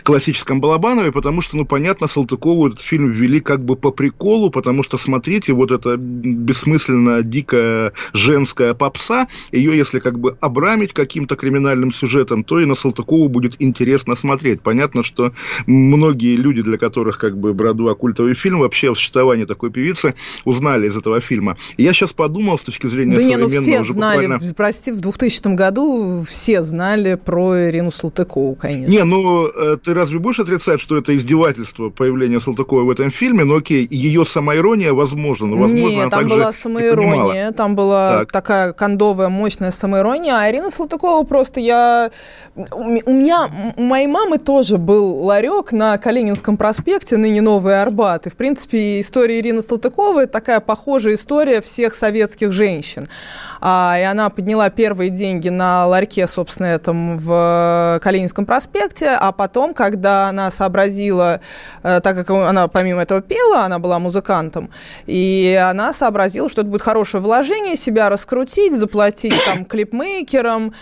классическом Балабанове, потому что, ну, понятно, Салтыкову этот фильм ввели как бы по приколу, потому что, смотрите, вот эта бессмысленно дикая женская попса, ее, если как бы обрамить каким-то криминальным сюжетом, то и на Салтыкову будет интересно смотреть. Понятно, что многие люди, для которых как бы «Брат-2» культовый фильм, вообще о существовании такой певицы узнали из этого фильма. И я сейчас подумал с точки зрения современного... все уже знали, буквально... прости, в 2000 году все знали про Ирину Салтыкову, конечно. Не, ну, ты разве будешь отрицать, что это издевательство появления Салтыковой в этом фильме? Ну, окей, ее самоирония возможна, но, возможно, нет, она также не понимала. Там была такая кондовая, мощная самоирония, а Ирина Салтыкова просто у моей мамы тоже был ларек на Калининском проспекте, ныне Новый Арбат. И, в принципе, история Ирины Салтыковой – такая похожая история всех советских женщин. И она подняла первые деньги на ларьке, собственно, этом в Калининском проспекте, а потом, когда она сообразила, так как она помимо этого пела, она была музыкантом, и она сообразила, что это будет хорошее вложение, себя раскрутить, заплатить там клипмейкерам,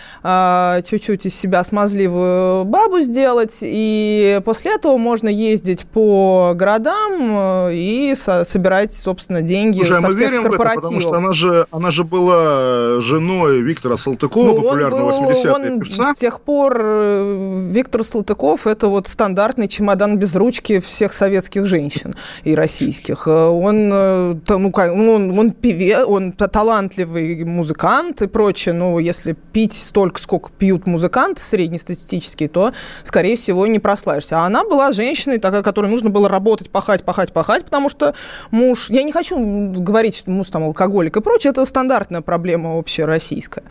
чуть-чуть из себя смазливую бабу сделать, и после этого можно ездить по городам и собирать, собственно, деньги. Слушай, со всех корпоративов. Потому что она же была женой Виктора Салтыкова, популярного 80-е певца. С тех пор Виктор Салтыков – это вот стандартный чемодан без ручки всех советских женщин и российских. Он певец, он талантливый музыкант и прочее, но если пить столько, сколько пьют музыканты среднестатистические, то, скорее всего, не прославишься. А она была женщиной, такая, которой нужно было работать, пахать, потому что муж... Я не хочу говорить, что муж там алкоголик и прочее, это стандартная проблема общероссийская.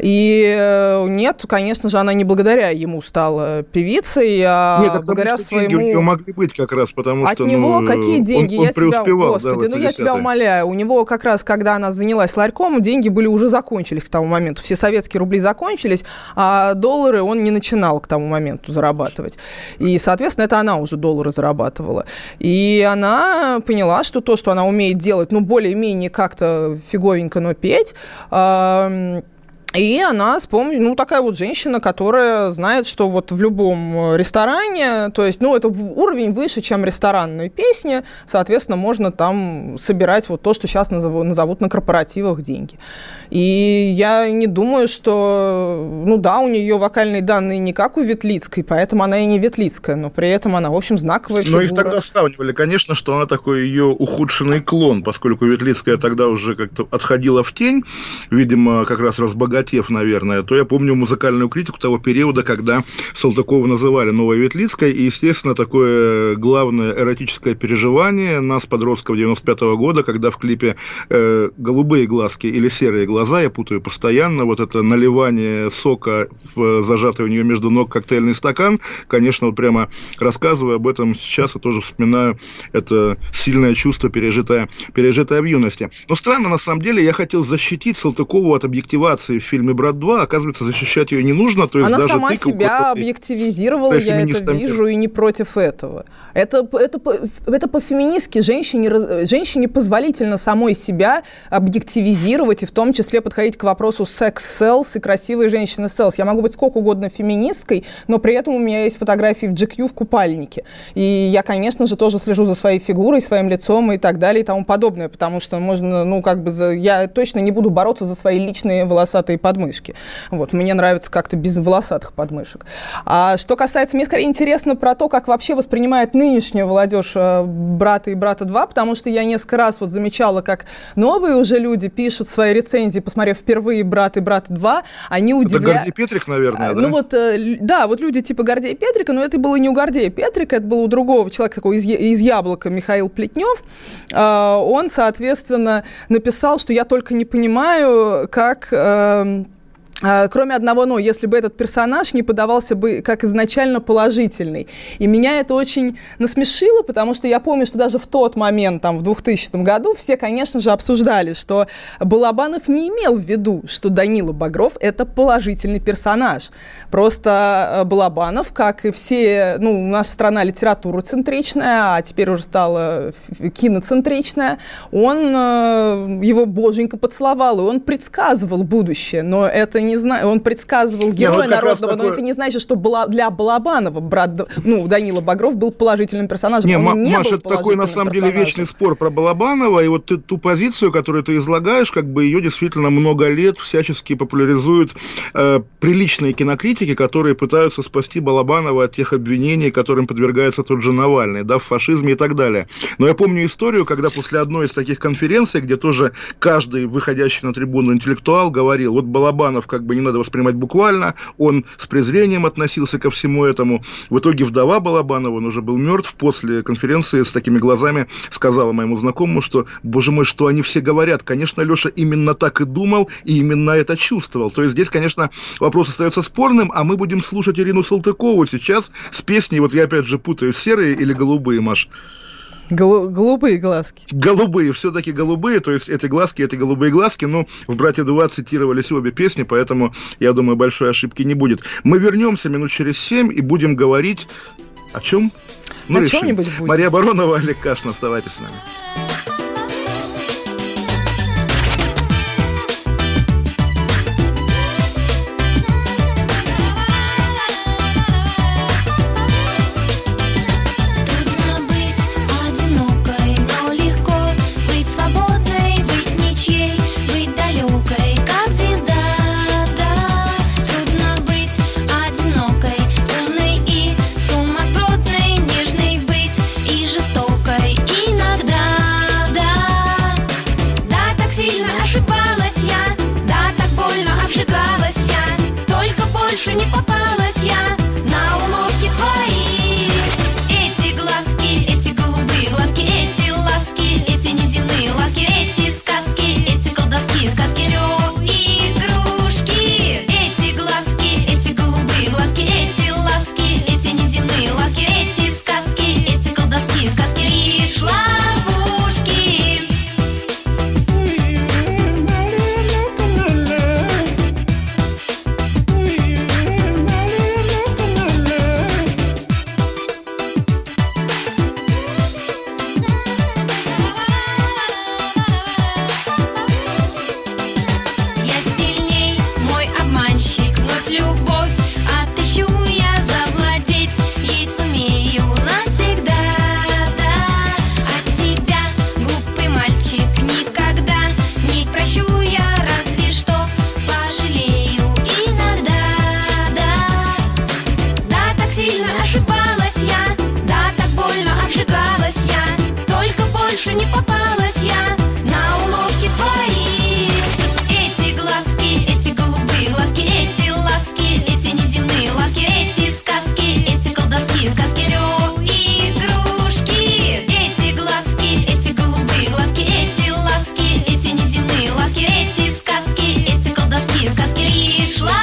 И нет, конечно же, она не благодаря ему стала певицей, а нет, благодаря своему... Деньги у него могли быть как раз, потому от что... От него какие деньги? Он преуспевал, Господи, я тебя умоляю. У него как раз, когда она занялась ларьком, деньги были уже закончились к тому моменту. Все советские рубли закончились, а доллары он не начинал к тому моменту зарабатывать. И, соответственно, это она уже доллары зарабатывала. И она поняла, что то, что она умеет делать, ну, более-менее как-то фиговенько, но петь... И она вспомнила, ну, такая вот женщина, которая знает, что вот в любом ресторане, то есть, ну, это уровень выше, чем ресторанные песни, соответственно, можно там собирать вот то, что сейчас назовут на корпоративах деньги. И я не думаю, что, ну, да, у нее вокальные данные не как у Ветлицкой, поэтому она и не Ветлицкая, но при этом она, в общем, знаковая фигура. Но их тогда сравнивали, конечно, что она такой ее ухудшенный клон, поскольку Ветлицкая тогда уже как-то отходила в тень, видимо, как раз разбогатела, наверное, то я помню музыкальную критику того периода, когда Салтыкова называли новой Ветлицкой, и, естественно, такое главное эротическое переживание нас, подростков 95-го года, когда в клипе «Голубые глазки» или «Серые глаза», я путаю постоянно, вот это наливание сока в зажатый у нее между ног коктейльный стакан, конечно, вот прямо рассказываю об этом сейчас, я тоже вспоминаю это сильное чувство, пережитое в юности. Но странно, на самом деле, я хотел защитить Салтыкову от объективации в фильме «Брат-2», оказывается, защищать ее не нужно. То есть она даже сама себя объективизировала, я это вижу, и не против этого. Это по-феминистски женщине позволительно самой себя объективизировать, и в том числе подходить к вопросу секс-селс и красивой женщины-селс. Я могу быть сколько угодно феминисткой, но при этом у меня есть фотографии в GQ в купальнике. И я, конечно же, тоже слежу за своей фигурой, своим лицом и так далее и тому подобное, потому что можно, ну, как бы, я точно не буду бороться за свои личные волосатые подмышки. Вот, мне нравится как-то без волосатых подмышек. А что касается, мне скорее интересно про то, как вообще воспринимает нынешнюю молодежь «Брата» и «Брата-2», потому что я несколько раз вот замечала, как новые уже люди пишут свои рецензии, посмотрев впервые «Брат» и «Брата-2», они удивляются. Это Гордей Петрик, наверное, да? Ну вот, да, вот люди типа Гордея Петрика, но это было не у Гордея Петрика, это было у другого человека, такого из «Яблока», Михаил Плетнев. Он, соответственно, написал, что я только не понимаю, как... Кроме одного «но», если бы этот персонаж не подавался бы как изначально положительный. И меня это очень насмешило, потому что я помню, что даже в тот момент, там, в 2000 году, все, конечно же, обсуждали, что Балабанов не имел в виду, что Данила Багров – это положительный персонаж. Просто Балабанов, как и все, ну, наша страна литература центричная, а теперь уже стала киноцентричная, он его боженька поцеловал, и он предсказывал будущее, но это не знаю, он предсказывал героя народного, такое... но это не значит, что для Балабанова Данила Багров был положительным персонажем. Не, он не Маша, был это такой на самом деле вечный спор про Балабанова, и вот ту позицию, которую ты излагаешь, как бы ее действительно много лет всячески популяризуют приличные кинокритики, которые пытаются спасти Балабанова от тех обвинений, которым подвергается тот же Навальный, да, в фашизме и так далее. Но я помню историю, когда после одной из таких конференций, где тоже каждый выходящий на трибуну интеллектуал говорил, вот Балабанов, как бы не надо воспринимать буквально, он с презрением относился ко всему этому. В итоге вдова Балабанова, он уже был мертв, после конференции с такими глазами сказала моему знакомому, что, боже мой, что они все говорят. Конечно, Леша именно так и думал, и именно это чувствовал. То есть здесь, конечно, вопрос остается спорным, а мы будем слушать Ирину Салтыкову сейчас с песней, вот я опять же путаю, «Серые» или «Голубые», Маш? Голубые глазки. Голубые, все-таки голубые, то есть эти голубые глазки, но в «Брате-2» цитировались обе песни, поэтому, я думаю, большой ошибки не будет. Мы вернемся минут через 7 и будем говорить о чем? Ну, о чем-нибудь будет. Мария Баронова, Олег Кашин, оставайтесь с нами. Когда больше не попалась я на уловки твои. Эти глазки, эти голубые глазки, эти ласки, эти неземные ласки, эти сказки, эти колдовские сказки, все игрушки. Эти глазки, эти голубые глазки, эти ласки, эти неземные ласки, эти сказки, эти колдовские сказки, лишь ловушки.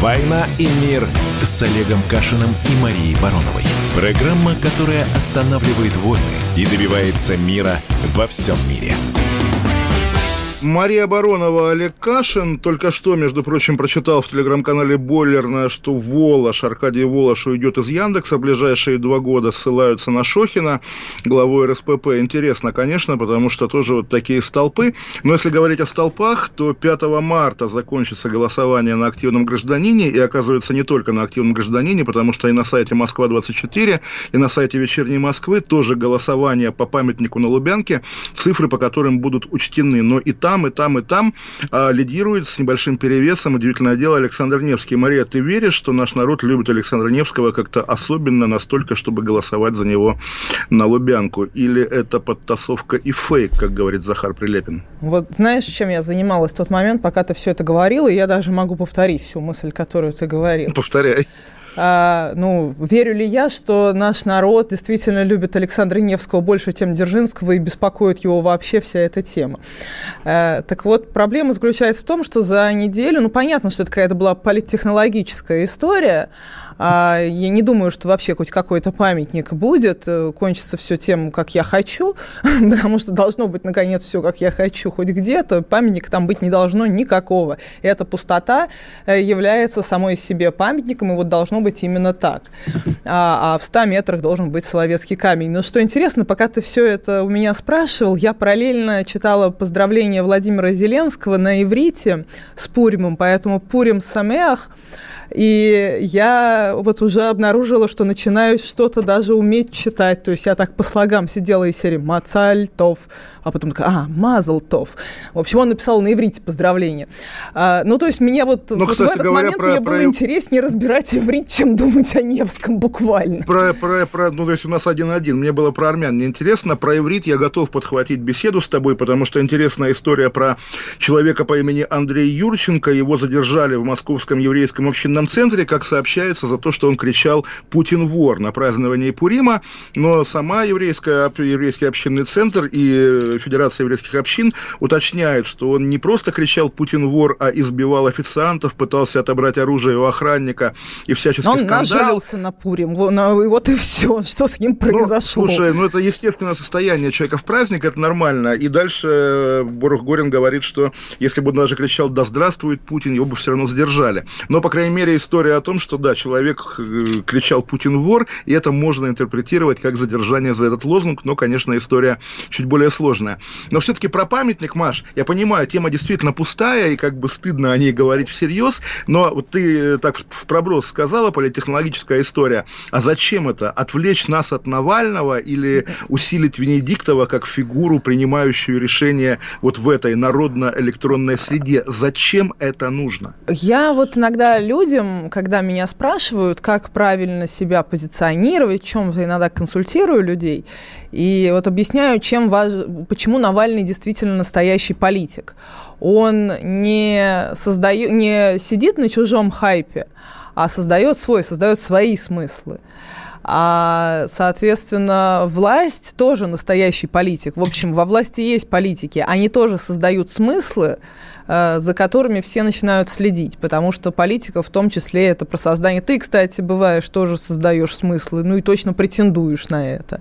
«Война и мир» с Олегом Кашиным и Марией Бароновой. Программа, которая останавливает войны и добивается мира во всем мире. Мария Баронова, Олег Кашин. Только что, между прочим, прочитал в телеграм-канале «Бойлерная», что Волош, Аркадий Волош, уйдет из Яндекса. Ближайшие 2 года ссылаются на Шохина, главу РСПП. Интересно, конечно, потому что тоже вот такие столпы. Но если говорить о столпах, то 5 марта закончится голосование на активном гражданине. И, оказывается, не только на активном гражданине, потому что и на сайте «Москва-24», и на сайте «Вечерней Москвы» тоже голосование по памятнику на Лубянке, цифры по которым будут учтены. Но и там, и там, и там лидирует с небольшим перевесом, удивительное дело, Александр Невский. Мария, ты веришь, что наш народ любит Александра Невского как-то особенно настолько, чтобы голосовать за него на Лубянку? Или это подтасовка и фейк, как говорит Захар Прилепин? Вот знаешь, чем я занималась в тот момент, пока ты все это говорила, и я даже могу повторить всю мысль, которую ты говорил. Повторяй. Верю ли я, что наш народ действительно любит Александра Невского больше, чем Дзержинского, и беспокоит его вообще вся эта тема. Так вот, проблема заключается в том, что за неделю, понятно, что это какая-то была политтехнологическая история, я не думаю, что вообще хоть какой-то памятник будет, кончится все тем, как я хочу, потому что должно быть, наконец, все, как я хочу, хоть где-то, памятника там быть не должно никакого. Эта пустота является самой себе памятником, и вот должно быть именно так. А в 100 метрах должен быть Соловецкий камень. Но что интересно, пока ты все это у меня спрашивал, я параллельно читала поздравления Владимира Зеленского на иврите с Пуримом, поэтому Пурим Самеах. И я вот уже обнаружила, что начинаю что-то даже уметь читать. То есть я так по слогам сидела из серии «Мацаль Тов», а потом такая «Мазл Тов». В общем, он написал на иврите поздравления. Меня кстати, в этот момент мне было интереснее разбирать иврит, чем думать о Невском буквально. У нас 1-1. Мне было про армян неинтересно. Про иврит я готов подхватить беседу с тобой, потому что интересная история про человека по имени Андрей Юрченко. Его задержали в Московском еврейском общинном центре, как сообщается, за то, что он кричал «Путин вор» на праздновании Пурима, но сама еврейский общинный центр и Федерация еврейских общин уточняет, что он не просто кричал «Путин вор», а избивал официантов, пытался отобрать оружие у охранника и всячески скандалил. Он нажрался на Пурим, и вот и все, что с ним произошло. Слушай, это естественное состояние человека в праздник, это нормально, и дальше Борух Горин говорит, что если бы он даже кричал «Да здравствует Путин», его бы все равно задержали. Но, по крайней мере, скорее история о том, что, да, человек кричал «Путин вор», и это можно интерпретировать как задержание за этот лозунг, но, конечно, история чуть более сложная. Но все-таки про памятник, Маш, я понимаю, тема действительно пустая, и как бы стыдно о ней говорить всерьез, но вот ты так в проброс сказала, политтехнологическая история, а зачем это? Отвлечь нас от Навального или усилить Венедиктова как фигуру, принимающую решения вот в этой народно-электронной среде? Зачем это нужно? Я вот иногда людям, когда меня спрашивают, как правильно себя позиционировать, в чем-то иногда консультирую людей, и вот объясняю, почему Навальный действительно настоящий политик. Он не сидит на чужом хайпе, а создает свои смыслы. А, соответственно, власть тоже настоящий политик. В общем, во власти есть политики. Они тоже создают смыслы, за которыми все начинают следить, потому что политика в том числе это про создание. Ты, кстати, бываешь, тоже создаешь смыслы, ну и точно претендуешь на это.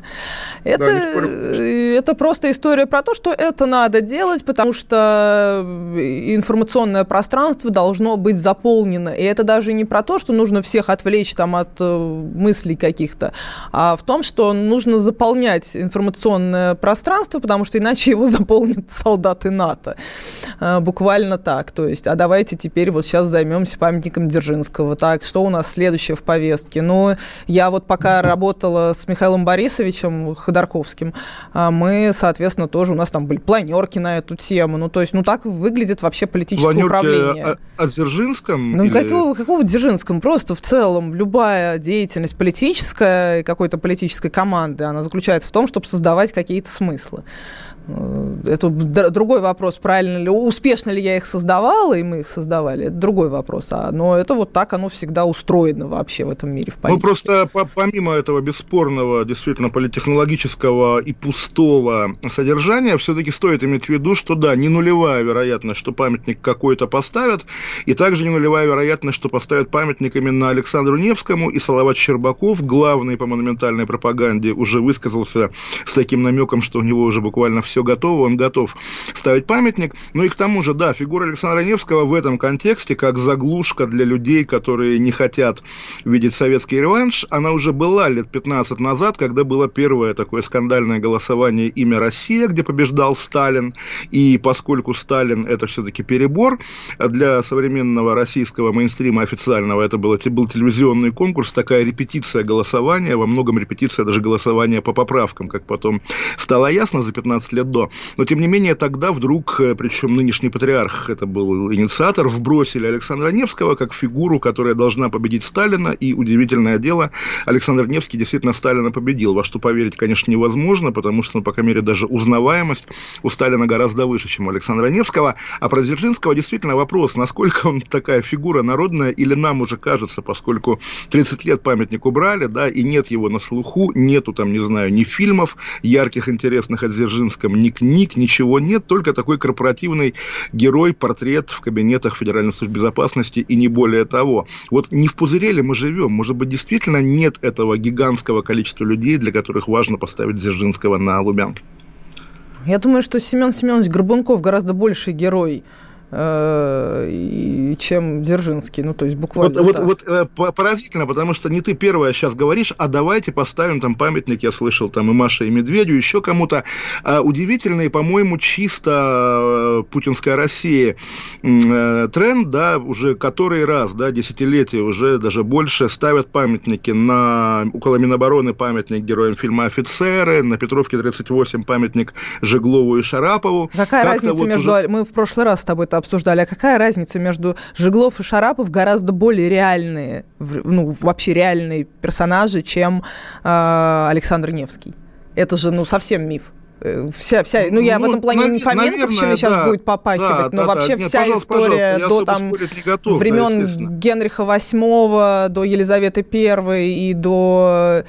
Это просто история про то, что это надо делать, потому что информационное пространство должно быть заполнено. И это даже не про то, что нужно всех отвлечь там, от мыслей каких-то, а в том, что нужно заполнять информационное пространство, потому что иначе его заполнят солдаты НАТО. Буквально так, то есть, а давайте теперь вот сейчас займемся памятником Дзержинского, так, что у нас следующее в повестке? Ну, я вот пока работала с Михаилом Борисовичем Ходорковским, мы, соответственно, тоже, у нас там были планерки на эту тему, ну, то есть, ну, так выглядит вообще политическое планерки управление. О Дзержинском? Ну, или... какого Дзержинском? Просто в целом любая деятельность политическая, какой-то политической команды, она заключается в том, чтобы создавать какие-то смыслы. Это другой вопрос, правильно ли, успешно ли я их создавала, и мы их создавали, это другой вопрос. Но это вот так оно всегда устроено вообще в этом мире, в политике. Ну, просто помимо этого бесспорного, действительно, политтехнологического и пустого содержания, все-таки стоит иметь в виду, что да, не нулевая вероятность, что памятник какой-то поставят, и также не нулевая вероятность, что поставят памятник именно Александру Невскому, и Салават Щербаков, главный по монументальной пропаганде, уже высказался с таким намеком, что у него уже буквально все готово, он готов ставить памятник. Ну и к тому же, да, фигура Александра Невского в этом контексте, как заглушка для людей, которые не хотят видеть советский реванш, она уже была лет 15 назад, когда было первое такое скандальное голосование «Имя Россия», где побеждал Сталин, и поскольку Сталин – это все-таки перебор, для современного российского мейнстрима официального это был телевизионный конкурс, такая репетиция голосования, во многом репетиция даже голосования по поправкам, как потом стало ясно за 15 лет до. Но, тем не менее, тогда вдруг, причем нынешний патриарх, это был инициатор, вбросили Александра Невского как фигуру, которая должна победить Сталина, и удивительное дело, Александр Невский действительно Сталина победил, во что поверить, конечно, невозможно, потому что, ну, по крайней мере, даже узнаваемость у Сталина гораздо выше, чем у Александра Невского, а про Дзержинского действительно вопрос, насколько он такая фигура народная, или нам уже кажется, поскольку 30 лет памятник убрали, да, и нет его на слуху, нету там, не знаю, ни фильмов ярких, интересных о Дзержинском, ни книг, ничего нет, только такой корпоративный герой, портрет в кабинетах Федеральной службы безопасности и не более того. Вот не в пузыре ли мы живем? Может быть, действительно нет этого гигантского количества людей, для которых важно поставить Дзержинского на Лубянке? Я думаю, что Семен Семенович Горбунков гораздо больше герой, чем Дзержинский, ну, то есть буквально вот поразительно, потому что не ты первая сейчас говоришь, а давайте поставим там памятник, я слышал, там и Маше, и Медведю, еще кому-то. Удивительный, по-моему, чисто путинская Россия тренд, да, уже который раз, да, десятилетие уже даже больше ставят памятники на... Около Минобороны памятник героям фильма «Офицеры», на Петровке 38 памятник Жеглову и Шарапову. Какая как-то разница вот между... Уже... Мы в прошлый раз с тобой это обсуждали, а какая разница между Жеглов и Шарапов, гораздо более реальные, ну, вообще реальные персонажи, чем Александр Невский. Это же, ну, совсем миф. Вся, ну, я в этом плане не Фоменковщины сейчас будет попахивать, но вообще нет, вся история до там готов, времен Генриха VIII, до Елизаветы I и до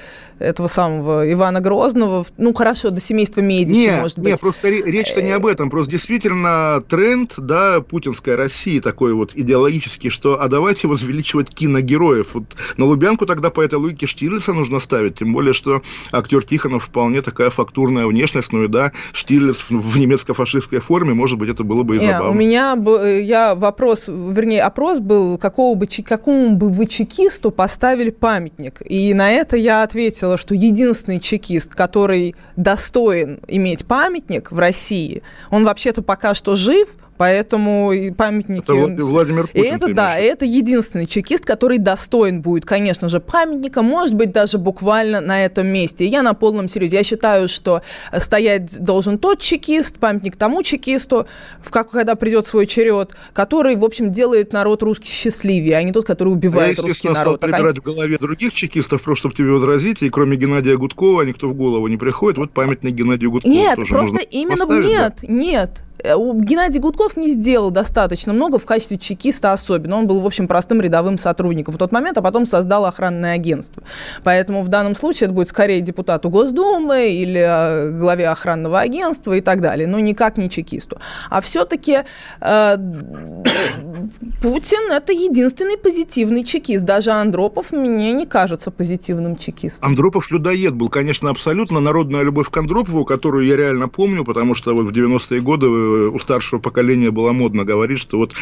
этого самого Ивана Грозного, ну, хорошо, до семейства Медичи, может быть. Нет, просто речь-то не об этом. Просто действительно тренд, да, путинской России такой вот идеологический, что а давайте возвеличивать киногероев. Вот на Лубянку тогда по этой логике Штирлица нужно ставить, тем более, что актер Тихонов вполне такая фактурная внешность, ну и да, Штирлиц в немецко-фашистской форме, может быть, это было бы и забавно. У меня опрос был, какому бы вы чекисту поставили памятник. И на это я ответила, что единственный чекист, который достоин иметь памятник в России, он вообще-то пока что жив, поэтому и памятники... Это Владимир Путин. И это, да, это единственный чекист, который достоин будет, конечно же, памятника, может быть, даже буквально на этом месте. И я на полном серьезе. Я считаю, что стоять должен тот чекист, памятник тому чекисту, когда придет свой черед, который, в общем, делает народ русский счастливее, а не тот, который убивает русский народ. Я, естественно, стал прибирать в голове других чекистов, просто чтобы тебе возразить, и кроме Геннадия Гудкова никто в голову не приходит. Вот памятник Геннадию Гудкову тоже можно поставить. Нет. Геннадий Гудков не сделал достаточно много в качестве чекиста особенно. Он был, в общем, простым рядовым сотрудником в тот момент, а потом создал охранное агентство. Поэтому в данном случае это будет скорее депутату Госдумы или главе охранного агентства и так далее. Но никак не чекисту. А все-таки Путин – это единственный позитивный чекист. Даже Андропов мне не кажется позитивным чекистом. Андропов людоед был, конечно, абсолютно. Народная любовь к Андропову, которую я реально помню, потому что вот в 90-е годы у старшего поколения было модно говорить, что вот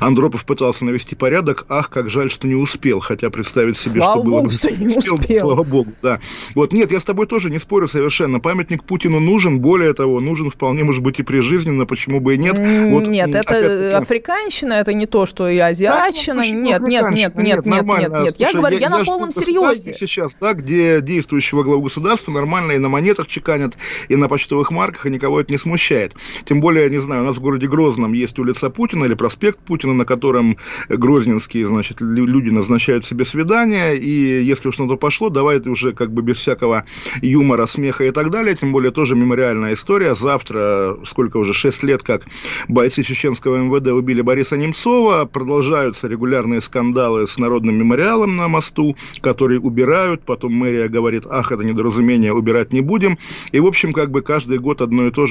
Андропов пытался навести порядок, ах, как жаль, что не успел, хотя представить себе, слава что Богу, было... Слава Богу, что не успел. Слава Богу, да. Вот, нет, я с тобой тоже не спорю совершенно. Памятник Путину нужен, более того, нужен вполне, может быть, и прижизненно, почему бы и нет. Вот, нет, это африканщина, это не то, что и азиатчина. Нет. Слушай, я говорю, я на полном серьезе. Сейчас, да, где действующего главу государства нормально и на монетах чеканят, и на почтовых марках, и никого это не смущает. Тем более, я не знаю, у нас в городе Грозном есть улица Путина или проспект Путина, на котором грозненские, значит, люди назначают себе свидания, и если уж на то пошло, давай это уже как бы без всякого юмора, смеха и так далее, тем более тоже мемориальная история. Завтра, сколько уже, 6 лет, как бойцы чеченского МВД убили Бориса Немцова, продолжаются регулярные скандалы с народным мемориалом на мосту, который убирают, потом мэрия говорит, ах, это недоразумение, убирать не будем, и, в общем, как бы каждый год одно и то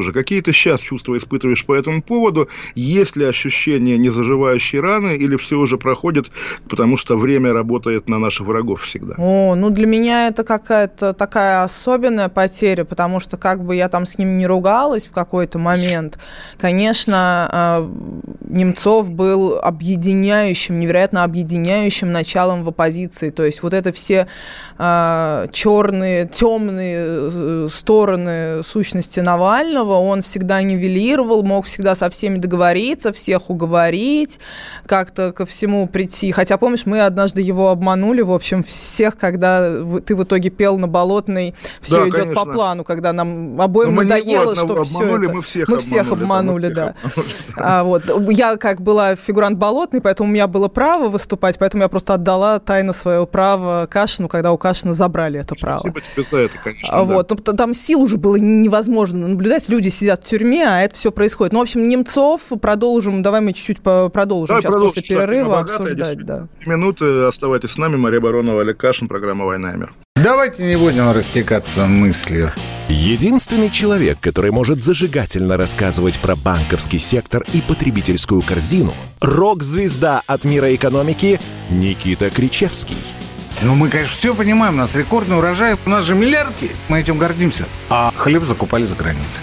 же. Какие-то сейчас чувства испытываешь по этому поводу, есть ли ощущение незаживающей раны или все уже проходит, потому что время работает на наших врагов всегда? Для меня это какая-то такая особенная потеря, потому что как бы я там с ним не ругалась в какой-то момент, конечно, Немцов был невероятно объединяющим началом в оппозиции, то есть вот это все черные, темные стороны сущности Навального, он всегда нивелировал, мог всегда со всеми договориться, всех уговорить, как-то ко всему прийти. Хотя, помнишь, мы однажды его обманули, в общем, всех, когда ты в итоге пел на Болотной, все да, идет конечно. По плану, когда нам обоим надоело, что все это... Мы всех обманули. Я как была фигурант Болотной, поэтому у меня было право выступать, поэтому я просто отдала тайно свое право Кашину, когда у Кашина забрали это право. Спасибо тебе за это, конечно. Да. Там сил уже было невозможно наблюдать, люди сидят в тюрьме, а это все происходит. Ну, в общем, Немцов продолжим. Давай мы чуть-чуть продолжим сейчас после перерыва обсуждать. Да. 3 минуты. Оставайтесь с нами. Мария Баронова, Олег Кашин. Программа «Война и мир». Давайте не будем растекаться мыслью. Единственный человек, который может зажигательно рассказывать про банковский сектор и потребительскую корзину, рок-звезда от мира экономики Никита Кричевский. Мы, конечно, все понимаем, у нас рекордный урожай, у нас же миллиард есть, мы этим гордимся. А хлеб закупали за границей.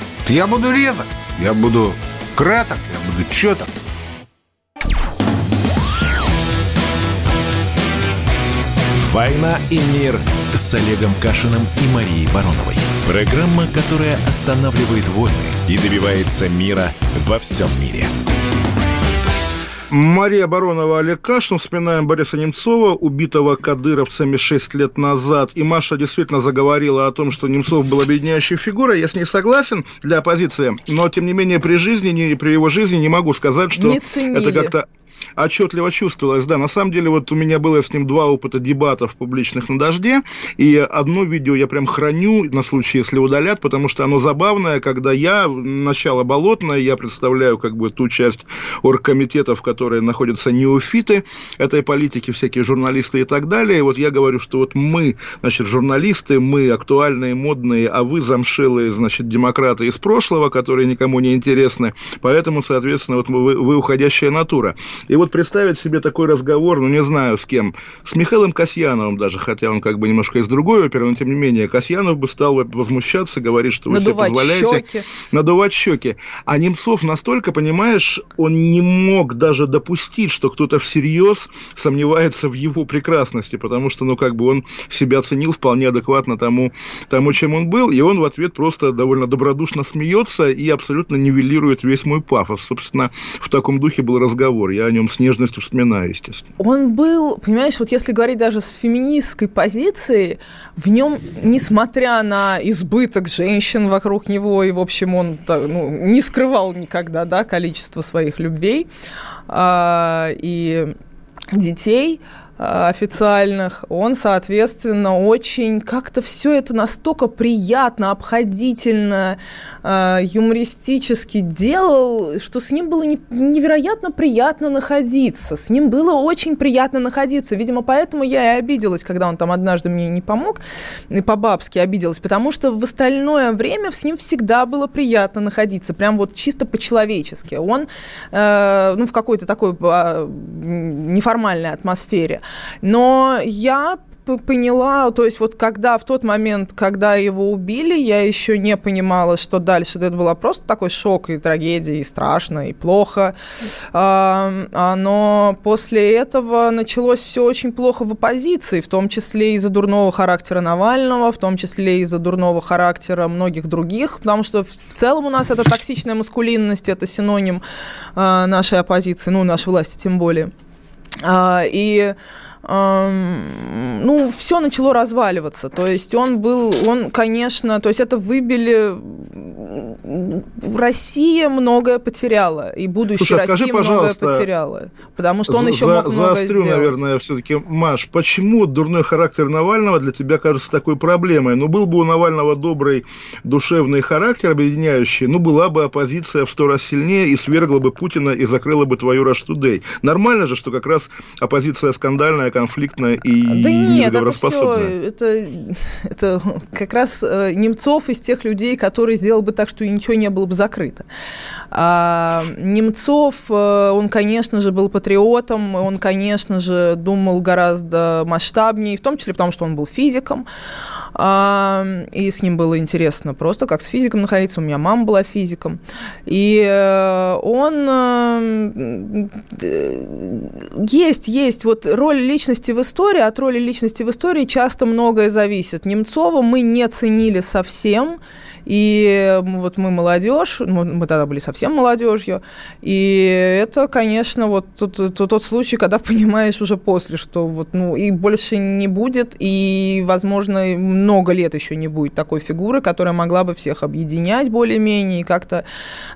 Я буду резок, я буду краток, я буду чёток. «Война и мир» с Олегом Кашиным и Марией Бароновой. Программа, которая останавливает войны и добивается мира во всем мире. Мария Баронова, Олег Кашин. Вспоминаем Бориса Немцова, убитого кадыровцами 6 лет назад. И Маша действительно заговорила о том, что Немцов был объединяющей фигурой. Я с ней согласен для оппозиции, но, тем не менее, при жизни, при его жизни не могу сказать, что это как-то... отчетливо чувствовалось, да. На самом деле, вот у меня было с ним два опыта дебатов публичных на Дожде, и одно видео я прям храню на случай, если удалят, потому что оно забавное, когда я, начало болотное, я представляю как бы ту часть оргкомитетов, которые находятся неофиты этой политики, всякие журналисты и так далее, и вот я говорю, что вот мы, значит, журналисты, мы актуальные, модные, а вы замшелые, значит, демократы из прошлого, которые никому не интересны, поэтому, соответственно, вот вы уходящая натура. И вот представить себе такой разговор, ну, не знаю, с кем, с Михаилом Касьяновым даже, хотя он как бы немножко из другой оперы, но, тем не менее, Касьянов бы стал возмущаться, говорить, что вы себе позволяете... Надувать щеки. А Немцов настолько, понимаешь, он не мог даже допустить, что кто-то всерьез сомневается в его прекрасности, потому что, ну, как бы он себя ценил вполне адекватно тому, чем он был, и он в ответ просто довольно добродушно смеется и абсолютно нивелирует весь мой пафос. Собственно, в таком духе был разговор. Я о нем с нежностью вспоминаю, естественно. Он был, понимаешь, вот если говорить даже с феминистской позиции, в нем, несмотря на избыток женщин вокруг него, и, в общем, он не скрывал никогда, да, количество своих любвей и детей официальных, он, соответственно, очень как-то все это настолько приятно, обходительно, юмористически делал, что с ним было невероятно приятно находиться. С ним было очень приятно находиться. Видимо, поэтому я и обиделась, когда он там однажды мне не помог, и по-бабски обиделась, потому что в остальное время с ним всегда было приятно находиться, прям вот чисто по-человечески. Он в какой-то такой неформальной атмосфере. Но я поняла, то есть вот когда в тот момент, когда его убили, я еще не понимала, что дальше. Это было просто такой шок и трагедия, и страшно, и плохо. Но после этого началось все очень плохо в оппозиции, в том числе из-за дурного характера Навального, в том числе из-за дурного характера многих других, потому что в целом у нас это токсичная маскулинность, это синоним нашей оппозиции, нашей власти тем более. И все начало разваливаться. То есть это выбили... Россия многое потеряла, и будущее России многое потеряла. Потому что он еще мог многое сделать. Наверное, все-таки, Маш, почему дурной характер Навального для тебя кажется такой проблемой? Был бы у Навального добрый душевный характер, объединяющий, была бы оппозиция в 100 раз сильнее и свергла бы Путина и закрыла бы твою Russia Today. Нормально же, что как раз оппозиция скандальная, конфликтная и недоброспособная. Это как раз Немцов из тех людей, которые сделал бы так, что и ничего не было бы закрыто. Немцов, он, конечно же, был патриотом, он, конечно же, думал гораздо масштабнее, в том числе потому, что он был физиком, и с ним было интересно просто, как с физиком находиться. У меня мама была физиком. И он... Есть. Вот роль личности в истории, от роли личности в истории часто многое зависит. Немцова мы не ценили совсем, и вот мы молодежь, мы тогда были совсем молодежью, и это, конечно, вот тот случай, когда понимаешь уже после, что и больше не будет, и, возможно, много лет еще не будет такой фигуры, которая могла бы всех объединять более-менее и как-то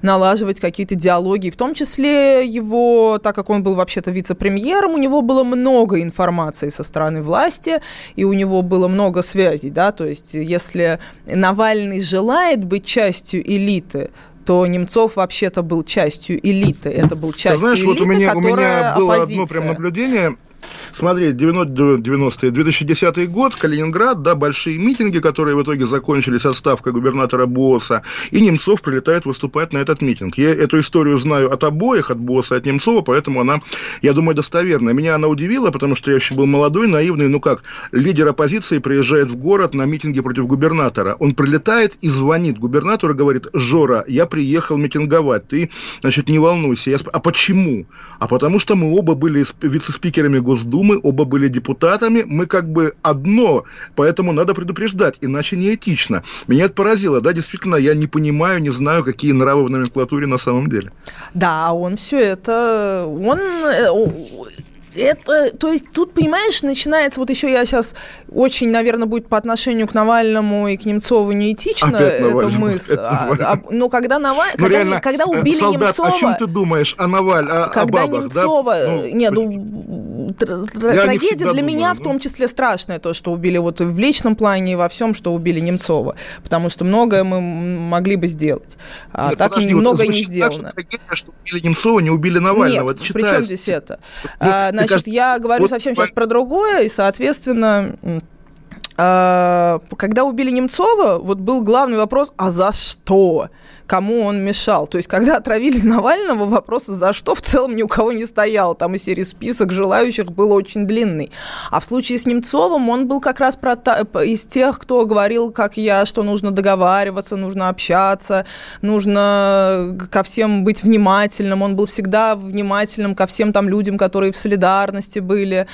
налаживать какие-то диалоги, в том числе его, так как он был вообще-то вице-премьером, у него было много информации со стороны власти, и у него было много связей, да, то есть если Навальный желает быть частью элиты, то Немцов вообще-то был частью элиты. Это был частью элиты, у меня было оппозиция. Одно прям наблюдение. Смотри, 2010 год, Калининград, да, большие митинги, которые в итоге закончились отставкой губернатора БОСа, и Немцов прилетает выступать на этот митинг. Я эту историю знаю от обоих, от БОСа и от Немцова, поэтому она, я думаю, достоверная. Меня она удивила, потому что я еще был молодой, наивный, лидер оппозиции приезжает в город на митинги против губернатора. Он прилетает и звонит губернатору, говорит: «Жора, я приехал митинговать, ты, значит, не волнуйся». А почему? А потому что мы оба были вице-спикерами Госдумы, Думы, оба были депутатами, мы как бы одно, поэтому надо предупреждать, иначе неэтично. Меня это поразило, да, действительно, я не понимаю, не знаю, какие нравы в номенклатуре на самом деле. Да, он все это, то есть тут, понимаешь, начинается, вот еще я сейчас очень, наверное, будет по отношению к Навальному и к Немцову неэтично эта мысль. Но когда когда убили солдат, Немцова... Солдат, о чем ты думаешь? О Наваль, о бабах, Немцова, да? Трагедия для меня в том числе страшная, то, что убили вот в личном плане и во всем, что убили Немцова. Потому что многое мы могли бы сделать. А так многое не сделано. Трагедия, что убили Немцова, не убили Навального. Нет, при чем здесь это? Значит, я говорю совсем сейчас про другое, и, соответственно, когда убили Немцова, вот был главный вопрос, а за что? Кому он мешал? То есть, когда отравили Навального, вопрос «за что?» в целом ни у кого не стоял. Там из серии список желающих был очень длинный. А в случае с Немцовым он был как раз из тех, кто говорил, как я, что нужно договариваться, нужно общаться, нужно ко всем быть внимательным. Он был всегда внимательным ко всем там людям, которые в солидарности были.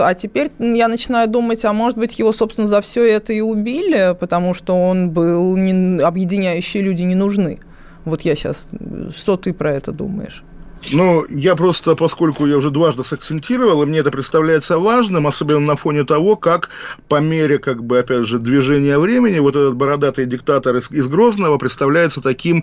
А теперь я начинаю думать, а может быть, его, собственно, за все это и убили, потому что он был... Объединяющие люди не нужны. Вот я сейчас... Что ты про это думаешь? Ну, я просто, поскольку я уже дважды сакцентировал, и мне это представляется важным, особенно на фоне того, как по мере, как бы, опять же, движения времени, вот этот бородатый диктатор из Грозного представляется таким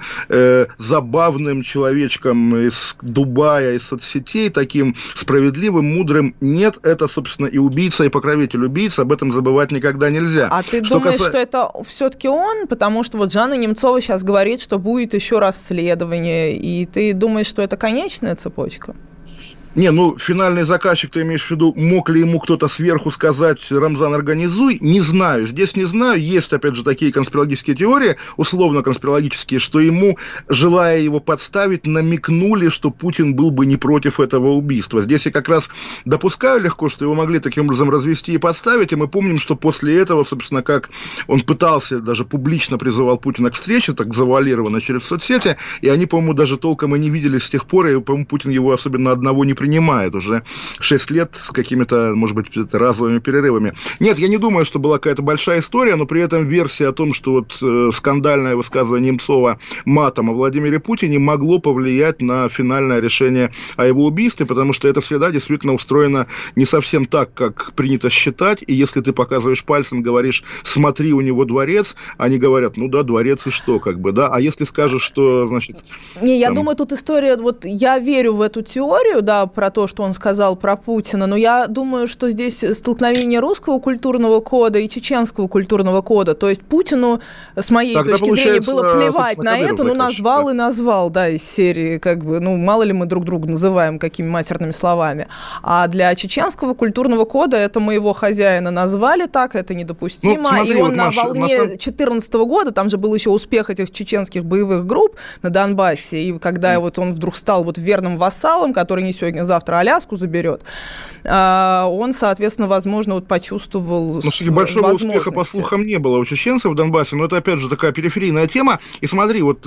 забавным человечком из Дубая, из соцсетей, таким справедливым, мудрым. Нет, это, собственно, и убийца, и покровитель убийц, об этом забывать никогда нельзя. А ты думаешь, что это все-таки он? Потому что вот Жанна Немцова сейчас говорит, что будет еще расследование, и ты думаешь, что это конец? Цепочка. Не, финальный заказчик, ты имеешь в виду, мог ли ему кто-то сверху сказать, Рамзан, организуй? Не знаю, здесь не знаю. Есть, опять же, такие конспирологические теории, условно-конспирологические, что ему, желая его подставить, намекнули, что Путин был бы не против этого убийства. Здесь я как раз допускаю легко, что его могли таким образом развести и подставить, и мы помним, что после этого, собственно, как он пытался, даже публично призывал Путина к встрече, так завуалированно через соцсети, и они, по-моему, даже толком и не виделись с тех пор, и, по-моему, Путин его особенно одного не принимает уже 6 лет с какими-то, может быть, разовыми перерывами. Нет, я не думаю, что была какая-то большая история, но при этом версия о том, что скандальное высказывание Немцова матом о Владимире Путине могло повлиять на финальное решение о его убийстве, потому что эта среда действительно устроена не совсем так, как принято считать, и если ты показываешь пальцем, говоришь, смотри, у него дворец, они говорят, ну да, дворец и что, как бы, да, а если скажешь, что, значит... Я думаю, тут история, вот я верю в эту теорию, да, про то, что он сказал про Путина, но я думаю, что здесь столкновение русского культурного кода и чеченского культурного кода. То есть Путину, с моей точки зрения, было плевать на это, но назвал и назвал, да, из серии, как бы, мало ли мы друг друга называем какими матерными словами. А для чеченского культурного кода это моего хозяина назвали так, это недопустимо. Смотри, и он на волне 2014 года, там же был еще успех этих чеченских боевых групп на Донбассе, и когда вот он вдруг стал вот верным вассалом, который не сегодня-завтра Аляску заберет, он, соответственно, возможно, вот почувствовал возможности. Большого успеха, по слухам, не было у чеченцев в Донбассе, но это, опять же, такая периферийная тема. И смотри, вот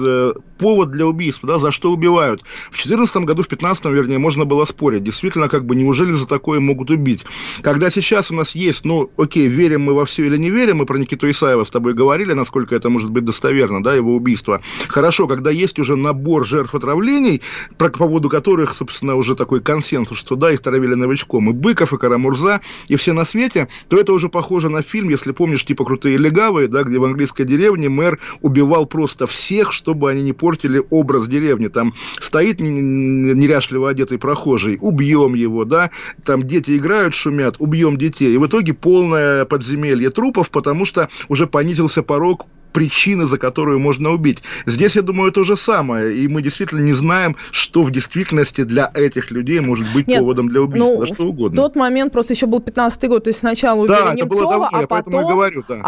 повод для убийства, да, за что убивают. В 2014 году, в 2015, вернее, можно было спорить. Действительно, как бы, неужели за такое могут убить? Когда сейчас у нас есть, верим мы во все или не верим, мы про Никиту Исаева с тобой говорили, насколько это может быть достоверно, да, его убийство. Хорошо, когда есть уже набор жертв отравлений, по поводу которых, собственно, уже такой консенсус, что да, их травили новичком, и Быков, и Карамурза, и все на свете, то это уже похоже на фильм, если помнишь, типа «Крутые легавые», да, где в английской деревне мэр убивал просто всех, чтобы они не портили образ деревни. Там стоит неряшливо одетый прохожий, убьем его, да, там дети играют, шумят, убьем детей. И в итоге полное подземелье трупов, потому что уже понизился порог причины, за которую можно убить. Здесь, я думаю, то же самое. И мы действительно не знаем, что в действительности для этих людей может быть поводом для убийства. Да, что угодно. В тот момент просто еще был 15-й год, то есть сначала убили Немцова, а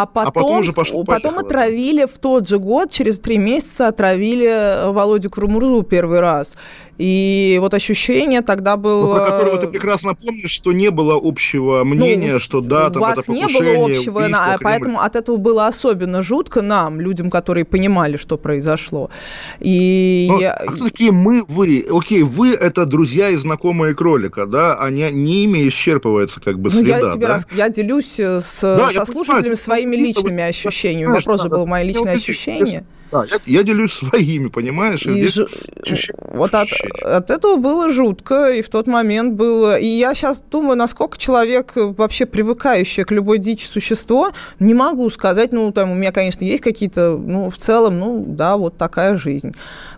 потом отравили в тот же год, через 3 месяца отравили Володю Карамурзу первый раз. И вот ощущение тогда было... Про которого ты прекрасно помнишь, что не было общего мнения, что да, там это покушение, убийство, Кремль. Поэтому от этого было особенно жутко. нам, людям, которые понимали, что произошло. И... Но, а кто такие мы, вы? Окей, вы — это друзья и знакомые кролика, да? Они не ими исчерпывается как бы следа, я тебе да? Я делюсь со слушателями своими личными ощущениями. Вопрос же был мои личные ощущения. Да, я делюсь своими, понимаешь? И здесь вот от этого было жутко, и в тот момент было... И я сейчас думаю, насколько человек, вообще привыкающий к любой дичи существо, не могу сказать, ну, там, у меня, конечно, есть какие-то, ну, в целом, ну, да, вот такая жизнь.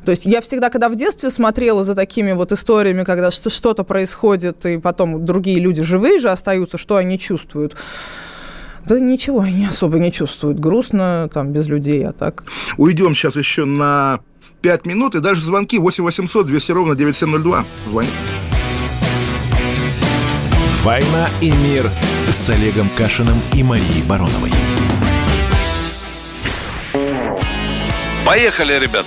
То есть я всегда, когда в детстве смотрела за такими вот историями, когда что-то происходит, и потом другие люди живые же остаются, что они чувствуют? Да ничего они особо не чувствуют. Грустно, там, без людей, а так. Уйдем сейчас еще на 5 минут, и даже звонки 8 800 200 ровно 9702. Звони. «Война и мир» с Олегом Кашиным и Марией Бароновой. Поехали, ребят!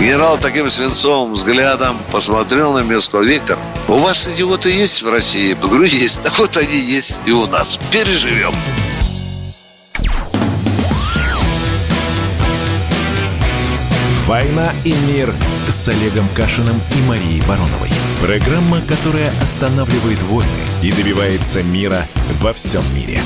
Генерал таким свинцовым взглядом посмотрел на меня и сказал: «Виктор, у вас идиоты есть в России?» Я говорю: «Есть». Так вот они есть и у нас. Переживем. «Война и мир» с Олегом Кашиным и Марией Бароновой. Программа, которая останавливает войны и добивается мира во всем мире.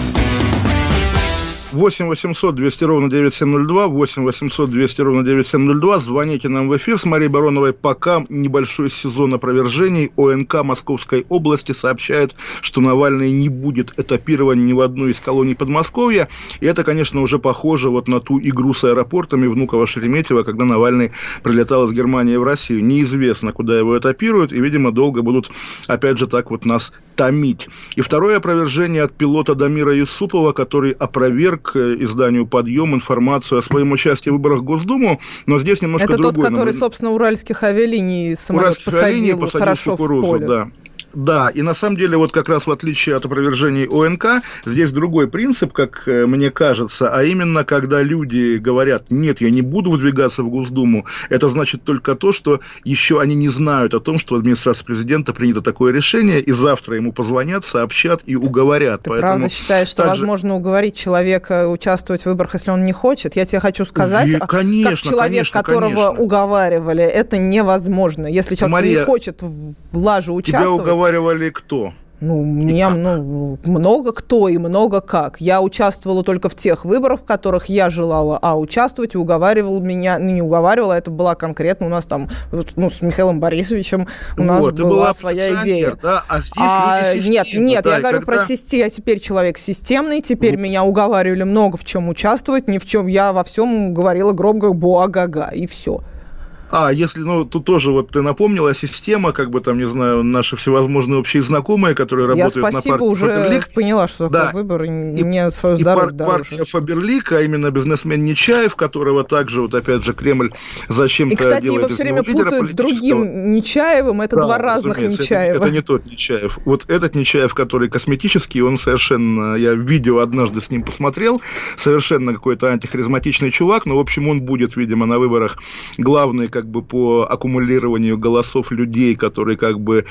8 800 200 ровно 9702, 8 800 200 ровно 9702. Звоните нам в эфир. С Марией Бароновой пока небольшой сезон опровержений. ОНК Московской области сообщает, что Навальный не будет этапирован ни в одну из колоний Подмосковья. И это, конечно, уже похоже вот на ту игру с аэропортами Внуково-Шереметьево, когда Навальный прилетал из Германии в Россию. Неизвестно, куда его этапируют, и, видимо, долго будут, опять же, так вот нас томить. И второе опровержение от пилота Дамира Юсупова, который опроверг к изданию «Подъем» информацию о своем участии в выборах в Госдуму, но здесь немножко другое. Это тот, который, собственно, уральских авиалиний самолет посадил хорошо в поле. Да. Да, и на самом деле, вот как раз в отличие от опровержений ОНК, здесь другой принцип, как мне кажется, а именно, когда люди говорят: нет, я не буду выдвигаться в Госдуму, это значит только то, что еще они не знают о том, что в администрации президента принято такое решение, и завтра ему позвонят, сообщат и уговорят. Ты правда считаешь, что возможно уговорить человека участвовать в выборах, если он не хочет? Я тебе хочу сказать, как человек, которого уговаривали, это невозможно. Если человек не хочет в лаже участвовать... Разговаривали кто? Ну, меня много кто и много как. Я участвовала только в тех выборах, в которых я желала, участвовать, и уговаривал меня, ну, не уговаривала, это была конкретно у нас там, ну, с Михаилом Борисовичем у нас была своя идея. Да? Нет, я говорю про систему, я теперь человек системный, теперь меня уговаривали много в чем участвовать, ни в чем, я во всем говорила громко буа-га-га, и все. Если, ну, тут тоже вот ты напомнила, система, как бы там, не знаю, наши всевозможные общие знакомые, которые работают на партии Фаберлик. Я уже поняла, что такое выбор, и мне свою здоровье дороже. Партия Фаберлик, а именно бизнесмен Нечаев, которого также, вот опять же, Кремль зачем-то делает. И, кстати, его все время путают с другим Нечаевым, это два разных Нечаева. Это не тот Нечаев. Вот этот Нечаев, который косметический, он совершенно, я видео однажды с ним посмотрел, совершенно какой-то антихаризматичный чувак, но, в общем, он будет, видимо, на выборах главный, как бы по аккумулированию голосов людей, которые как бы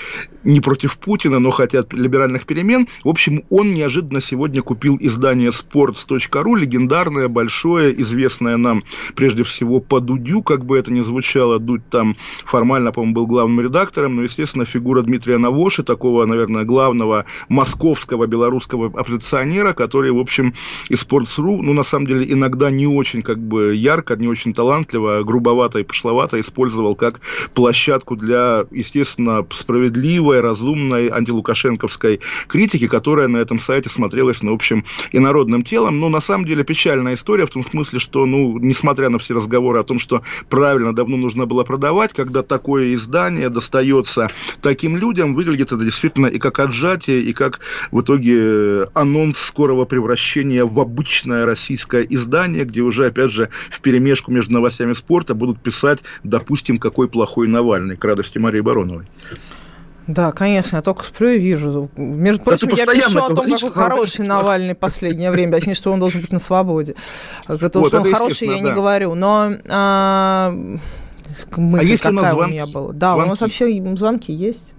не против Путина, но хотят либеральных перемен. В общем, он неожиданно сегодня купил издание sports.ru, легендарное, большое, известное нам прежде всего по Дудю, как бы это ни звучало. Дудь там формально, по-моему, был главным редактором, но, естественно, фигура Дмитрия Навоши, такого, наверное, главного московского белорусского оппозиционера, который, в общем, и sports.ru, ну, на самом деле, иногда не очень как бы ярко, не очень талантливо, грубовато и пошловато использовал как площадку для, естественно, справедливой, разумной антилукашенковской критики, которая на этом сайте смотрелась, ну, в общем, инородным телом. Но на самом деле печальная история в том смысле, что, ну, несмотря на все разговоры о том, что правильно давно нужно было продавать, когда такое издание достается таким людям, выглядит это действительно и как отжатие, и как в итоге анонс скорого превращения в обычное российское издание, где уже, опять же, вперемешку между новостями спорта будут писать, допустим, какой плохой Навальный, к радости Марии Бароновой. Да, конечно, я только сплю и вижу. Между прочим, я пишу о том, какой хороший Навальный в последнее время, точнее, что он должен быть на свободе. То, что он хороший, я не говорю, но мысль какая у меня была. Да, у нас вообще звонки есть.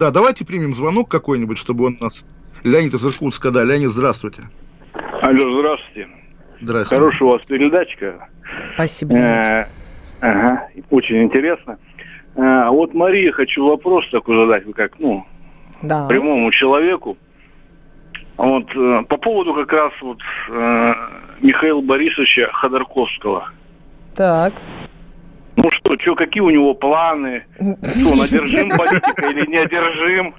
Да, давайте примем звонок какой-нибудь, чтобы он нас... Леонид из Иркутска, да. Леонид, здравствуйте. Алло, здравствуйте. Здравствуйте. Хорошая у вас передачка. Спасибо, Леонид. Ага, очень интересно. Вот Мария, хочу вопрос такой задать, как, ну, да, прямому человеку. Вот по поводу как раз вот Михаила Борисовича Ходорковского. Так. Ну что, какие у него планы? Что, он одержим политикой или не одержим?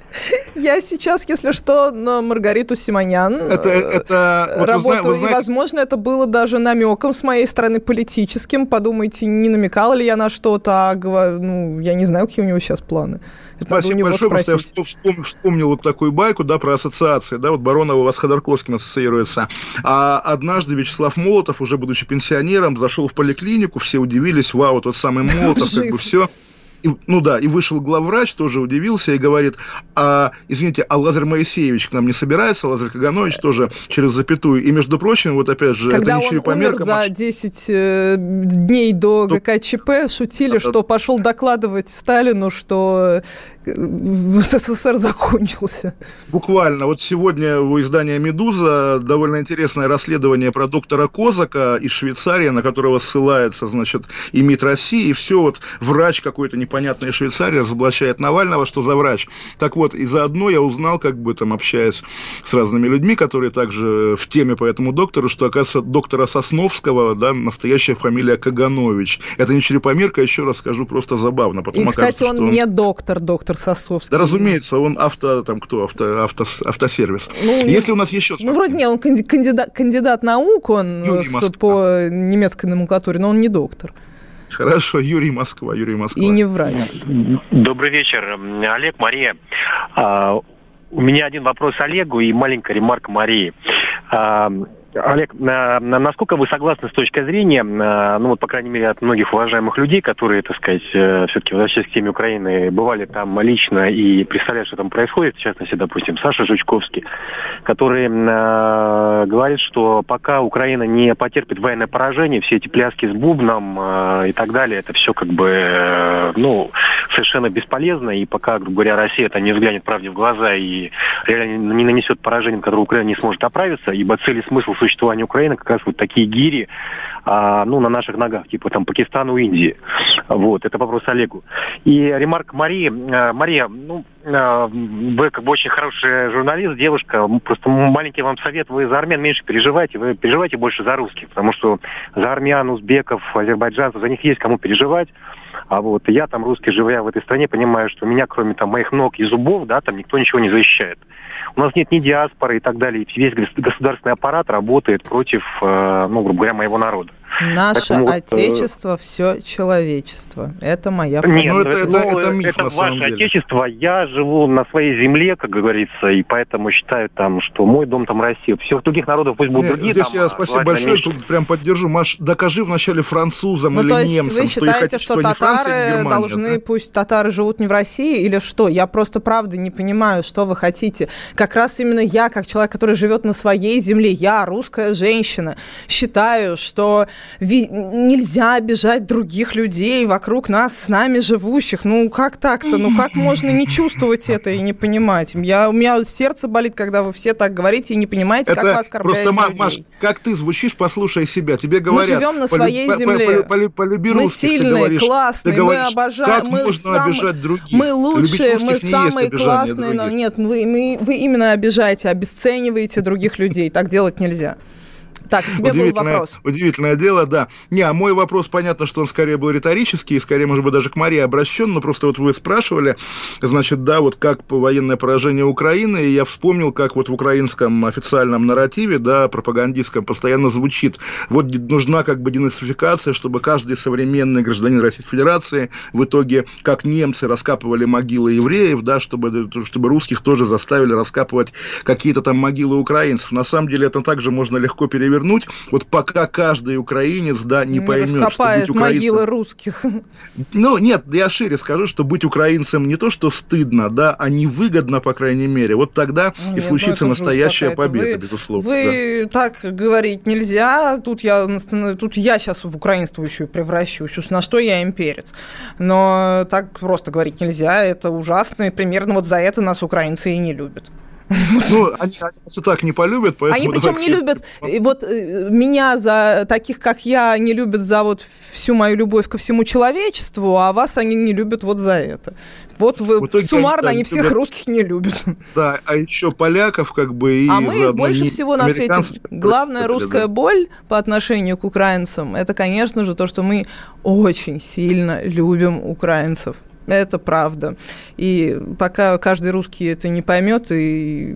Я сейчас, если что, на Маргариту Симонян работаю. И, возможно, это было даже намеком с моей стороны политическим. Подумайте, не намекала ли я на что-то, ну, я не знаю, какие у него сейчас планы. Это спасибо большое, потому что я вспомнил вот такую байку, да, про ассоциации, да, вот Баронова у вас с Ходорковским ассоциируется. А однажды Вячеслав Молотов, уже будучи пенсионером, зашел в поликлинику, все удивились, вау, тот самый Молотов, как бы все... И, ну да, и вышел главврач, тоже удивился и говорит, извините, Лазарь Моисеевич к нам не собирается, Лазарь Каганович тоже через запятую. И, между прочим, вот опять же, когда это не чревомерка. Когда он умер за 10 дней до ГКЧП, шутили, что пошел докладывать Сталину, что СССР закончился. Буквально. Вот сегодня у издания «Медуза» довольно интересное расследование про доктора Козака из Швейцарии, на которого ссылается, значит, и МИД России, и все, вот врач какой-то непонятный. Понятная Швейцария разоблачает Навального, что за врач. Так вот, и заодно я узнал, как бы там, общаясь с разными людьми, которые также в теме по этому доктору, что, оказывается, доктора Сосновского, да, настоящая фамилия Каганович. Это не черепомерка, еще раз скажу, просто забавно. Потом, и, кстати, он не доктор, доктор Сосновский. Да, разумеется, он автосервис. Ну, если у нас еще... Ну, вроде не, он кандидат наук, он по немецкой номенклатуре, но он не доктор. Хорошо, Юрий Москва. И не врач. Добрый вечер, Олег, Мария. У меня один вопрос Олегу и маленькая ремарка Марии. Олег, насколько вы согласны с точки зрения, ну вот, по крайней мере, от многих уважаемых людей, которые, так сказать, все-таки возвращаясь к теме Украины, бывали там лично и представляют, что там происходит, в частности, допустим, Саша Жучковский, который говорит, что пока Украина не потерпит военное поражение, все эти пляски с бубном и так далее, это все как бы, ну, совершенно бесполезно, и пока, грубо говоря, Россия это не взглянет правде в глаза и реально не нанесет поражение, которое Украина не сможет оправиться, ибо цель и смысл существования Украины как раз вот такие гири, ну, на наших ногах, типа там Пакистану, Индии. Вот, это вопрос Олегу. И ремарка Марии. Мария, ну, вы как бы очень хороший журналист, девушка, просто маленький вам совет, вы за армян меньше переживайте, вы переживайте больше за русских, потому что за армян, узбеков, азербайджанцев, за них есть кому переживать. А вот я там, русский, живя в этой стране, понимаю, что меня, кроме там моих ног и зубов, да, там никто ничего не защищает. У нас нет ни диаспоры и так далее. Весь государственный аппарат работает против, ну, грубо говоря, моего народа. Наше поэтому отечество, вот, все человечество. Это моя позиция. Нет, это миф, это ваше отечество. Я живу на своей земле, как говорится, и поэтому считаю, там, что мой дом там Россия. Всех других народов пусть будут другие. Здесь там, я спасибо большое, тут прям поддержу. Маш, докажи вначале французам, ну, или то есть немцам, вы считаете, что татары должны, да? Пусть татары живут не в России или что? Я просто правда не понимаю, что вы хотите. Как раз именно я, как человек, который живет на своей земле, я, русская женщина, считаю, что нельзя обижать других людей вокруг нас, с нами живущих. Ну, как так-то? Ну, как можно не чувствовать это и не понимать? У меня сердце болит, когда вы все так говорите и не понимаете, это как вас оскорбляете людей. Просто, Маш, как ты звучишь, послушай себя. Тебе говорят... Мы живем на своей земле. Полюби русских, мы сильные, ты говоришь, классные, ты говоришь, мы обожаем. Как можно обижать других? Мы лучшие, мы самые классные. Нет, вы именно обижаете, обесцениваете других людей. Так делать нельзя. Так, тебе был вопрос. Удивительное дело, да. Не, а мой вопрос, понятно, что он скорее был риторический, и скорее, может быть, даже к Марии обращен, но просто вот вы спрашивали, значит, да, вот как военное поражение Украины, и я вспомнил, как вот в украинском официальном нарративе, да, пропагандистском, постоянно звучит, вот нужна как бы денацификация, чтобы каждый современный гражданин Российской Федерации в итоге, как немцы раскапывали могилы евреев, да, чтобы русских тоже заставили раскапывать какие-то там могилы украинцев. На самом деле это также можно легко перевернуть, вот пока каждый украинец, да, не поймет, что быть украинцем... могилы русских. Ну, нет, я шире скажу, что быть украинцем не то, что стыдно, да, а невыгодно, по крайней мере. Вот тогда нет, и случится настоящая победа, безусловно. Вы да. Так говорить нельзя. Тут я сейчас в украинствующую превращусь. Уж на что я имперец. Но так просто говорить нельзя. Это ужасно. И примерно вот за это нас украинцы и не любят. Ну, они нас и так не полюбят, поэтому... Они причем не любят, вот меня за таких, как я, не любят за вот всю мою любовь ко всему человечеству, а вас они не любят вот за это. Вот вы, суммарно они всех русских не любят. Да, а еще поляков как бы и... А мы больше всего на свете. Главная русская боль по отношению к украинцам, это, конечно же, то, что мы очень сильно любим украинцев. Это правда. И пока каждый русский это не поймет, и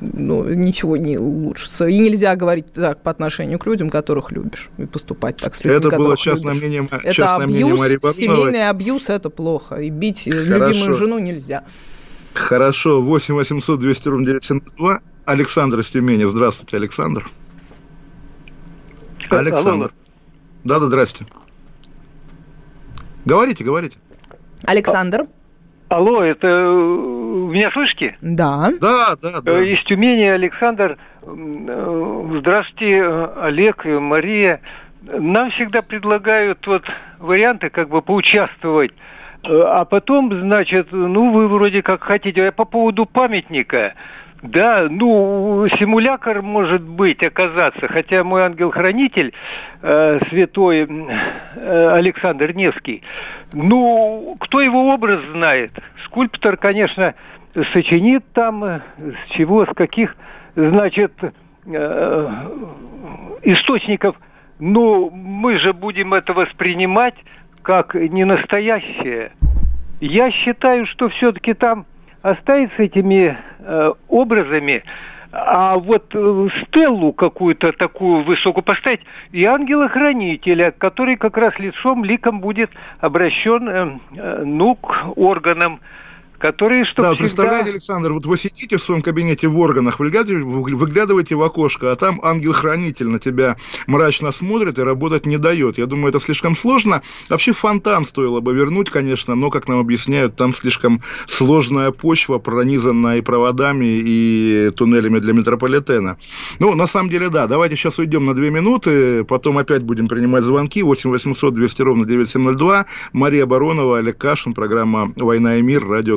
ничего не улучшится. И нельзя говорить так по отношению к людям, которых любишь, и поступать так с людьми, которых любишь. Это было частное мнение Марии Бароновой. Семейный абьюз – это плохо. И бить любимую жену нельзя. Хорошо. 8 800 200 ровно 972. Александр из Тюмени. Здравствуйте, Александр. Александр. Да-да, здравствуйте. Говорите. Александр. Алло, это меня слышите? Да. Да. Из Тюмени Александр. Здравствуйте, Олег, Мария. Нам всегда предлагают вот варианты, как бы поучаствовать. А потом, значит, вы вроде как хотите. А по поводу памятника. Да, симулякр может быть оказаться, хотя мой ангел-хранитель, святой Александр Невский, кто его образ знает? Скульптор, конечно, сочинит там, с чего, с каких, значит, источников, но мы же будем это воспринимать как ненастоящее. Я считаю, что все-таки там оставить с этими образами, а вот стеллу какую-то такую высокую поставить, и ангела-хранителя, который как раз ликом будет обращен к органам, которые, чтобы да, всегда... Представляете, Александр, вот вы сидите в своем кабинете в органах, выглядываете в окошко, а там ангел-хранитель на тебя мрачно смотрит и работать не дает. Я думаю, это слишком сложно. Вообще фонтан стоило бы вернуть, конечно, но, как нам объясняют, там слишком сложная почва, пронизанная и проводами, и туннелями для метрополитена. На самом деле, да, давайте сейчас уйдем на 2 минуты, потом опять будем принимать звонки. 8 800 200 ровно 9702. Мария Баронова, Олег Кашин, программа «Война и мир», радио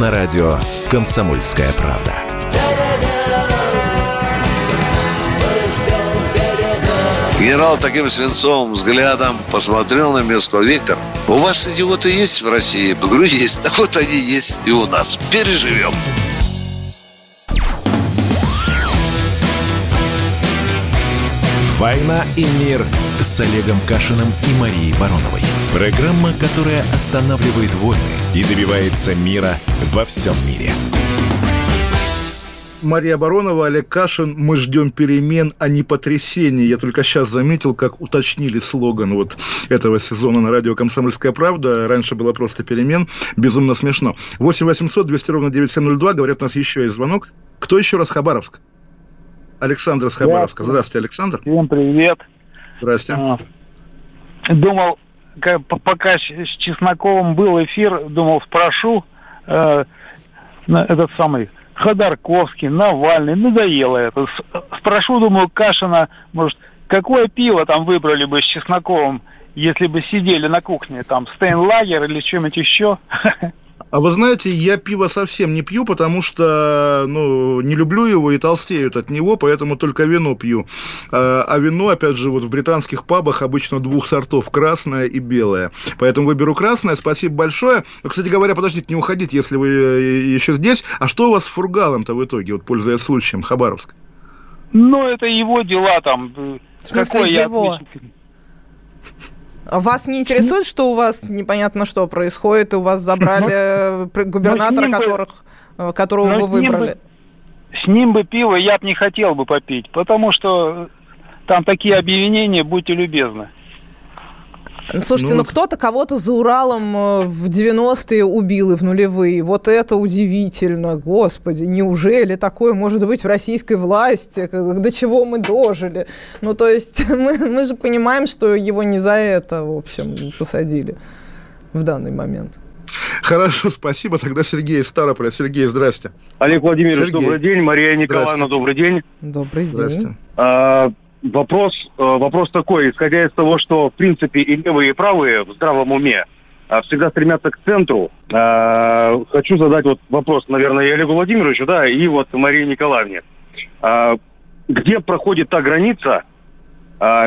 На радио «Комсомольская правда». Генерал таким свинцовым взглядом посмотрел на меня, сказал: «Виктор, у вас идиоты есть в России?» Я говорю: «Есть». Так вот они есть и у нас. Переживем. «Война и мир» с Олегом Кашиным и Марией Бароновой. Программа, которая останавливает войны и добивается мира во всем мире. Мария Баронова, Олег Кашин. Мы ждем перемен, а не потрясений. Я только сейчас заметил, как уточнили слоган вот этого сезона на радио «Комсомольская правда». Раньше было просто «перемен». Безумно смешно. 8 800 200 ровно 9702. Говорят, у нас еще есть звонок. Кто еще раз? Хабаровск. Александр из Хабаровска. Здравствуйте, Александр. Всем привет. Здравствуйте. Думал, пока с Чесноковым был эфир, думал, спрошу этот самый Ходорковский, Навальный, надоело это. Спрошу, думаю, Кашина, может, Какое пиво там выбрали бы с Чесноковым, если бы сидели на кухне, там, Стейнлагер или что-нибудь еще? А вы знаете, я пиво совсем не пью, потому что, не люблю его и толстеют от него, поэтому только вино пью. А вино, опять же, вот в британских пабах обычно двух сортов, красное и белое. Поэтому выберу красное, спасибо большое. Но, кстати говоря, подождите, не уходите, если вы еще здесь. А что у вас с Фургалом-то в итоге, вот пользуясь случаем, Хабаровск? Это его дела там. В смысле его? Вас не интересует, что у вас непонятно что происходит, и у вас забрали губернатора, которого вы выбрали? С ним бы пиво я бы не хотел бы попить, потому что там такие объединения, будьте любезны. Слушайте, кто-то кого-то за Уралом в 90-е убил и в нулевые. Вот это удивительно. Господи, неужели такое может быть в российской власти? До чего мы дожили? То есть мы же понимаем, что его не за это, в общем, посадили в данный момент. Хорошо, спасибо. Тогда Сергей из Старополя. Сергей, здрасте. Олег Владимирович, Сергей. Добрый день. Мария Николаевна, добрый день. Добрый день. Здрасте. Вопрос такой, исходя из того, что в принципе и левые, и правые в здравом уме всегда стремятся к центру, хочу задать вопрос, наверное, и Олегу Владимировичу, и Марии Николаевне. Где проходит та граница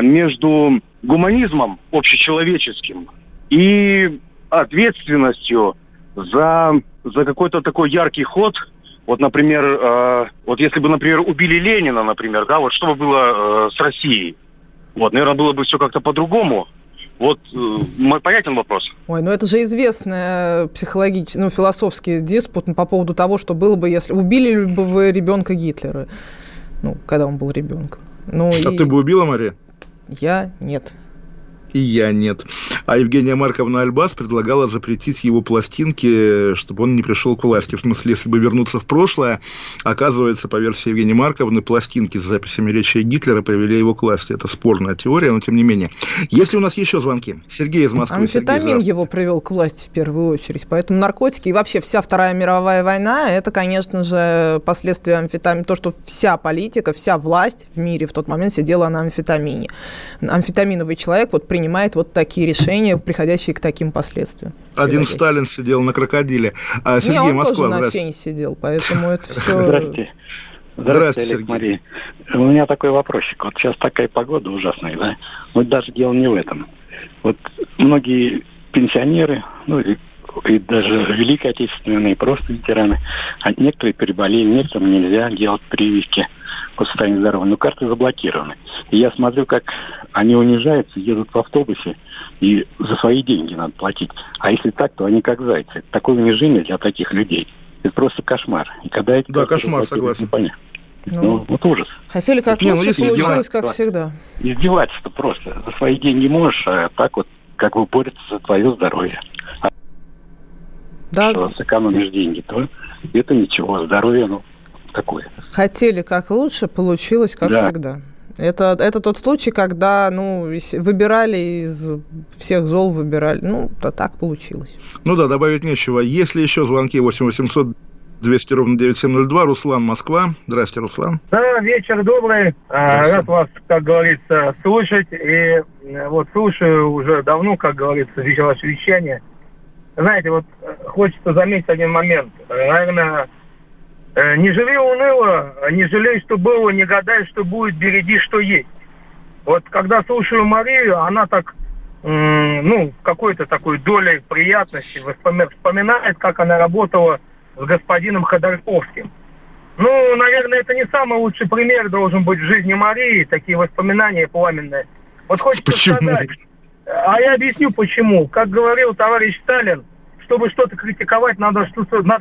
между гуманизмом общечеловеческим и ответственностью за какой-то такой яркий ход? Например, если бы, например, убили Ленина, что бы было с Россией? Наверное, было бы все как-то по-другому. Понятен вопрос? Это же известный психологический, философский диспут по поводу того, что было бы, если убили бы вы ребенка Гитлера, когда он был ребенком. Ты бы убила, Мария? Я нет. И я нет. А Евгения Марковна Альбас предлагала запретить его пластинки, чтобы он не пришел к власти. В смысле, если бы вернуться в прошлое, оказывается, по версии Евгении Марковны, пластинки с записями речи Гитлера привели его к власти. Это спорная теория, но тем не менее. Есть ли у нас еще звонки? Сергей из Москвы. Амфетамин его привел к власти в первую очередь. Поэтому наркотики и вообще вся Вторая мировая война, это, конечно же, последствия амфетамина. То, что вся политика, вся власть в мире в тот момент сидела на амфетамине. Амфетаминовый человек принимает такие решения, приходящие к таким последствиям. Один Сталин сидел на крокодиле. А Сергей, он Москва, тоже на фене сидел, поэтому это все... Здравствуйте, Олег, Мария. У меня такой вопросик. Сейчас такая погода ужасная, да? Даже дело не в этом. Многие пенсионеры, и даже Великой Отечественной, просто ветераны, некоторые переболели, некоторым нельзя делать прививки по состоянию здоровья, карты заблокированы. И я смотрю, как они унижаются, едут в автобусе, и за свои деньги надо платить. А если так, то они как зайцы. Это такое унижение для таких людей. Это просто кошмар. И когда эти кошмар, согласен. Непонятно. Ужас. Хотели как лучше, получилось как всегда. Издевательство просто. За свои деньги можешь, а так как бы борются за твое здоровье. Что сэкономишь деньги, то это ничего, здоровье, такое. Хотели как лучше, получилось как всегда. Это тот случай, когда, выбирали из всех зол, так получилось. Добавить нечего. Если еще звонки 8-800-200-9702, Руслан, Москва. Здрасте, Руслан. Да, вечер добрый. Здрасте. Рад вас, как говорится, слушать. И слушаю уже давно, как говорится, ваше вещание. Знаете, хочется заметить один момент. Наверное, не живи уныло, не жалей, что было, не гадай, что будет, береги, что есть. Когда слушаю Марию, она так, какой-то такой долей приятности вспоминает, как она работала с господином Ходорковским. Наверное, это не самый лучший пример должен быть в жизни Марии, такие воспоминания пламенные. Хочется сказать... А я объясню, почему. Как говорил товарищ Сталин, чтобы что-то критиковать, надо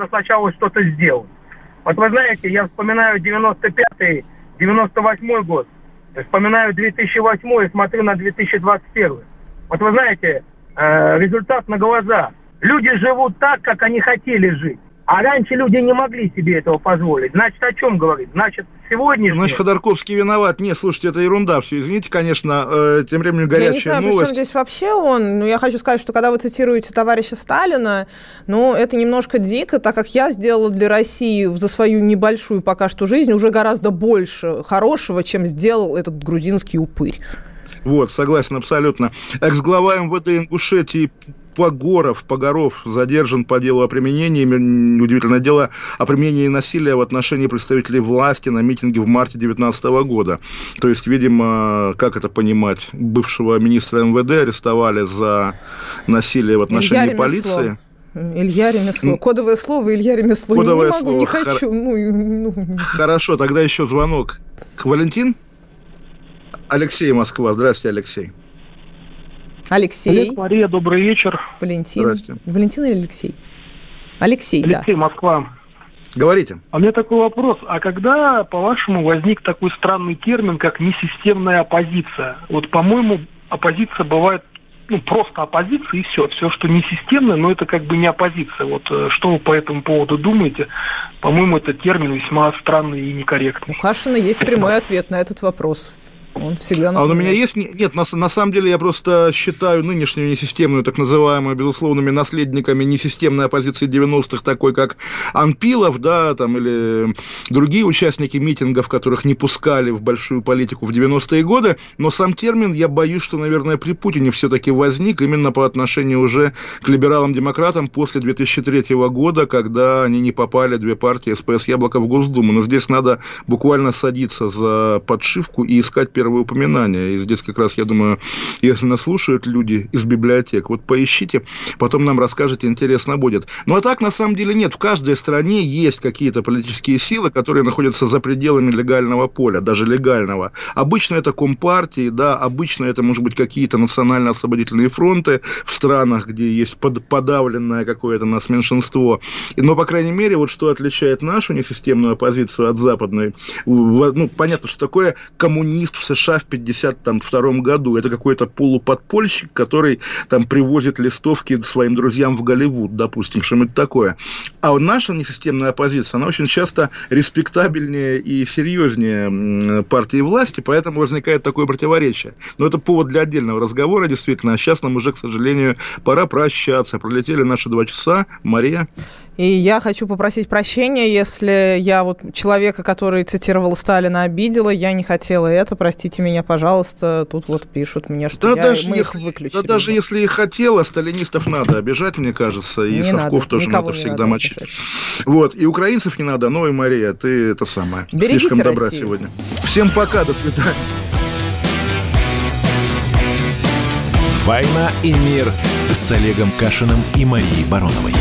сначала что-то сделать. Вы знаете, я вспоминаю 95-й, 98-й год, вспоминаю 2008-й и смотрю на 2021. Вы знаете, результат на глаза. Люди живут так, как они хотели жить. А раньше люди не могли себе этого позволить. Значит, о чем говорить? Значит, сегодня... Значит, Ходорковский виноват. Не, слушайте, это ерунда все. Извините, конечно, тем временем горячая новость. Я не знаю, при чем здесь вообще он. Но я хочу сказать, что когда вы цитируете товарища Сталина, ну, это немножко дико, так как я сделала для России за свою небольшую пока что жизнь уже гораздо больше хорошего, чем сделал этот грузинский упырь. Вот, согласен абсолютно. Экс-глава МВД Ингушетии Погоров задержан по делу о применении, удивительное дело, о применении насилия в отношении представителей власти на митинге в марте 2019 года. То есть, видимо, как это понимать, бывшего министра МВД арестовали за насилие в отношении полиции. Илья Ремесло. Кодовое слово Илья Ремесло. Кодовое не могу, слово. Не хочу. Хорошо, тогда еще звонок. Валентин? Алексей, Москва. Здравствуйте, Алексей. Алексей. Олег, Мария, добрый вечер. Валентин. Здравствуйте. Валентин или Алексей? Алексей, да. Алексей, Москва. Говорите. А у меня такой вопрос. А когда, по-вашему, возник такой странный термин, как несистемная оппозиция? Вот, по-моему, оппозиция бывает, просто оппозиция и все. Все, что несистемное, но это как бы не оппозиция. Вот что вы по этому поводу думаете? По-моему, этот термин весьма странный и некорректный. У Кашина есть прямой ответ на этот вопрос. Он всегда напоминает. А он у меня есть? Нет, на самом деле я просто считаю нынешнюю несистемную, так называемую, безусловными наследниками несистемной оппозиции 90-х, такой как Анпилов, да, там, или другие участники митингов, которых не пускали в большую политику в 90-е годы, но сам термин, я боюсь, что, наверное, при Путине все-таки возник именно по отношению уже к либералам-демократам после 2003 года, когда они не попали, две партии, СПС, Яблоко, в Госдуму. Но здесь надо буквально садиться за подшивку и искать первые упоминания. И здесь как раз, я думаю, если нас слушают люди из библиотек, вот поищите, потом нам расскажете, интересно будет. Ну, а так, на самом деле, нет. В каждой стране есть какие-то политические силы, которые находятся за пределами легального поля, даже легального. Обычно это компартии, да, обычно это, может быть, какие-то национально-освободительные фронты в странах, где есть подавленное какое-то нас меньшинство. Но, по крайней мере, вот что отличает нашу несистемную оппозицию от западной, понятно, что такое коммунист в США в 1952 году. Это какой-то полуподпольщик, который там привозит листовки своим друзьям в Голливуд, допустим, что-нибудь такое. А наша несистемная оппозиция, она очень часто респектабельнее и серьезнее партии власти, поэтому возникает такое противоречие. Но это повод для отдельного разговора, действительно. А сейчас нам уже, к сожалению, пора прощаться. Пролетели наши 2 часа. Мария? И я хочу попросить прощения, если я вот человека, который цитировал Сталина, обидела. Я не хотела это. Простите меня, пожалуйста. Тут вот пишут мне, что мы их выключили. Да даже если и хотела, сталинистов надо обижать, мне кажется. И не Совков надо, тоже надо всегда мочить. Вот. И украинцев не надо. Ну и Мария, ты это самое. Берегите слишком добра Россию сегодня. Всем пока, до свидания. «Война и мир» с Олегом Кашиным и Марией Бароновой.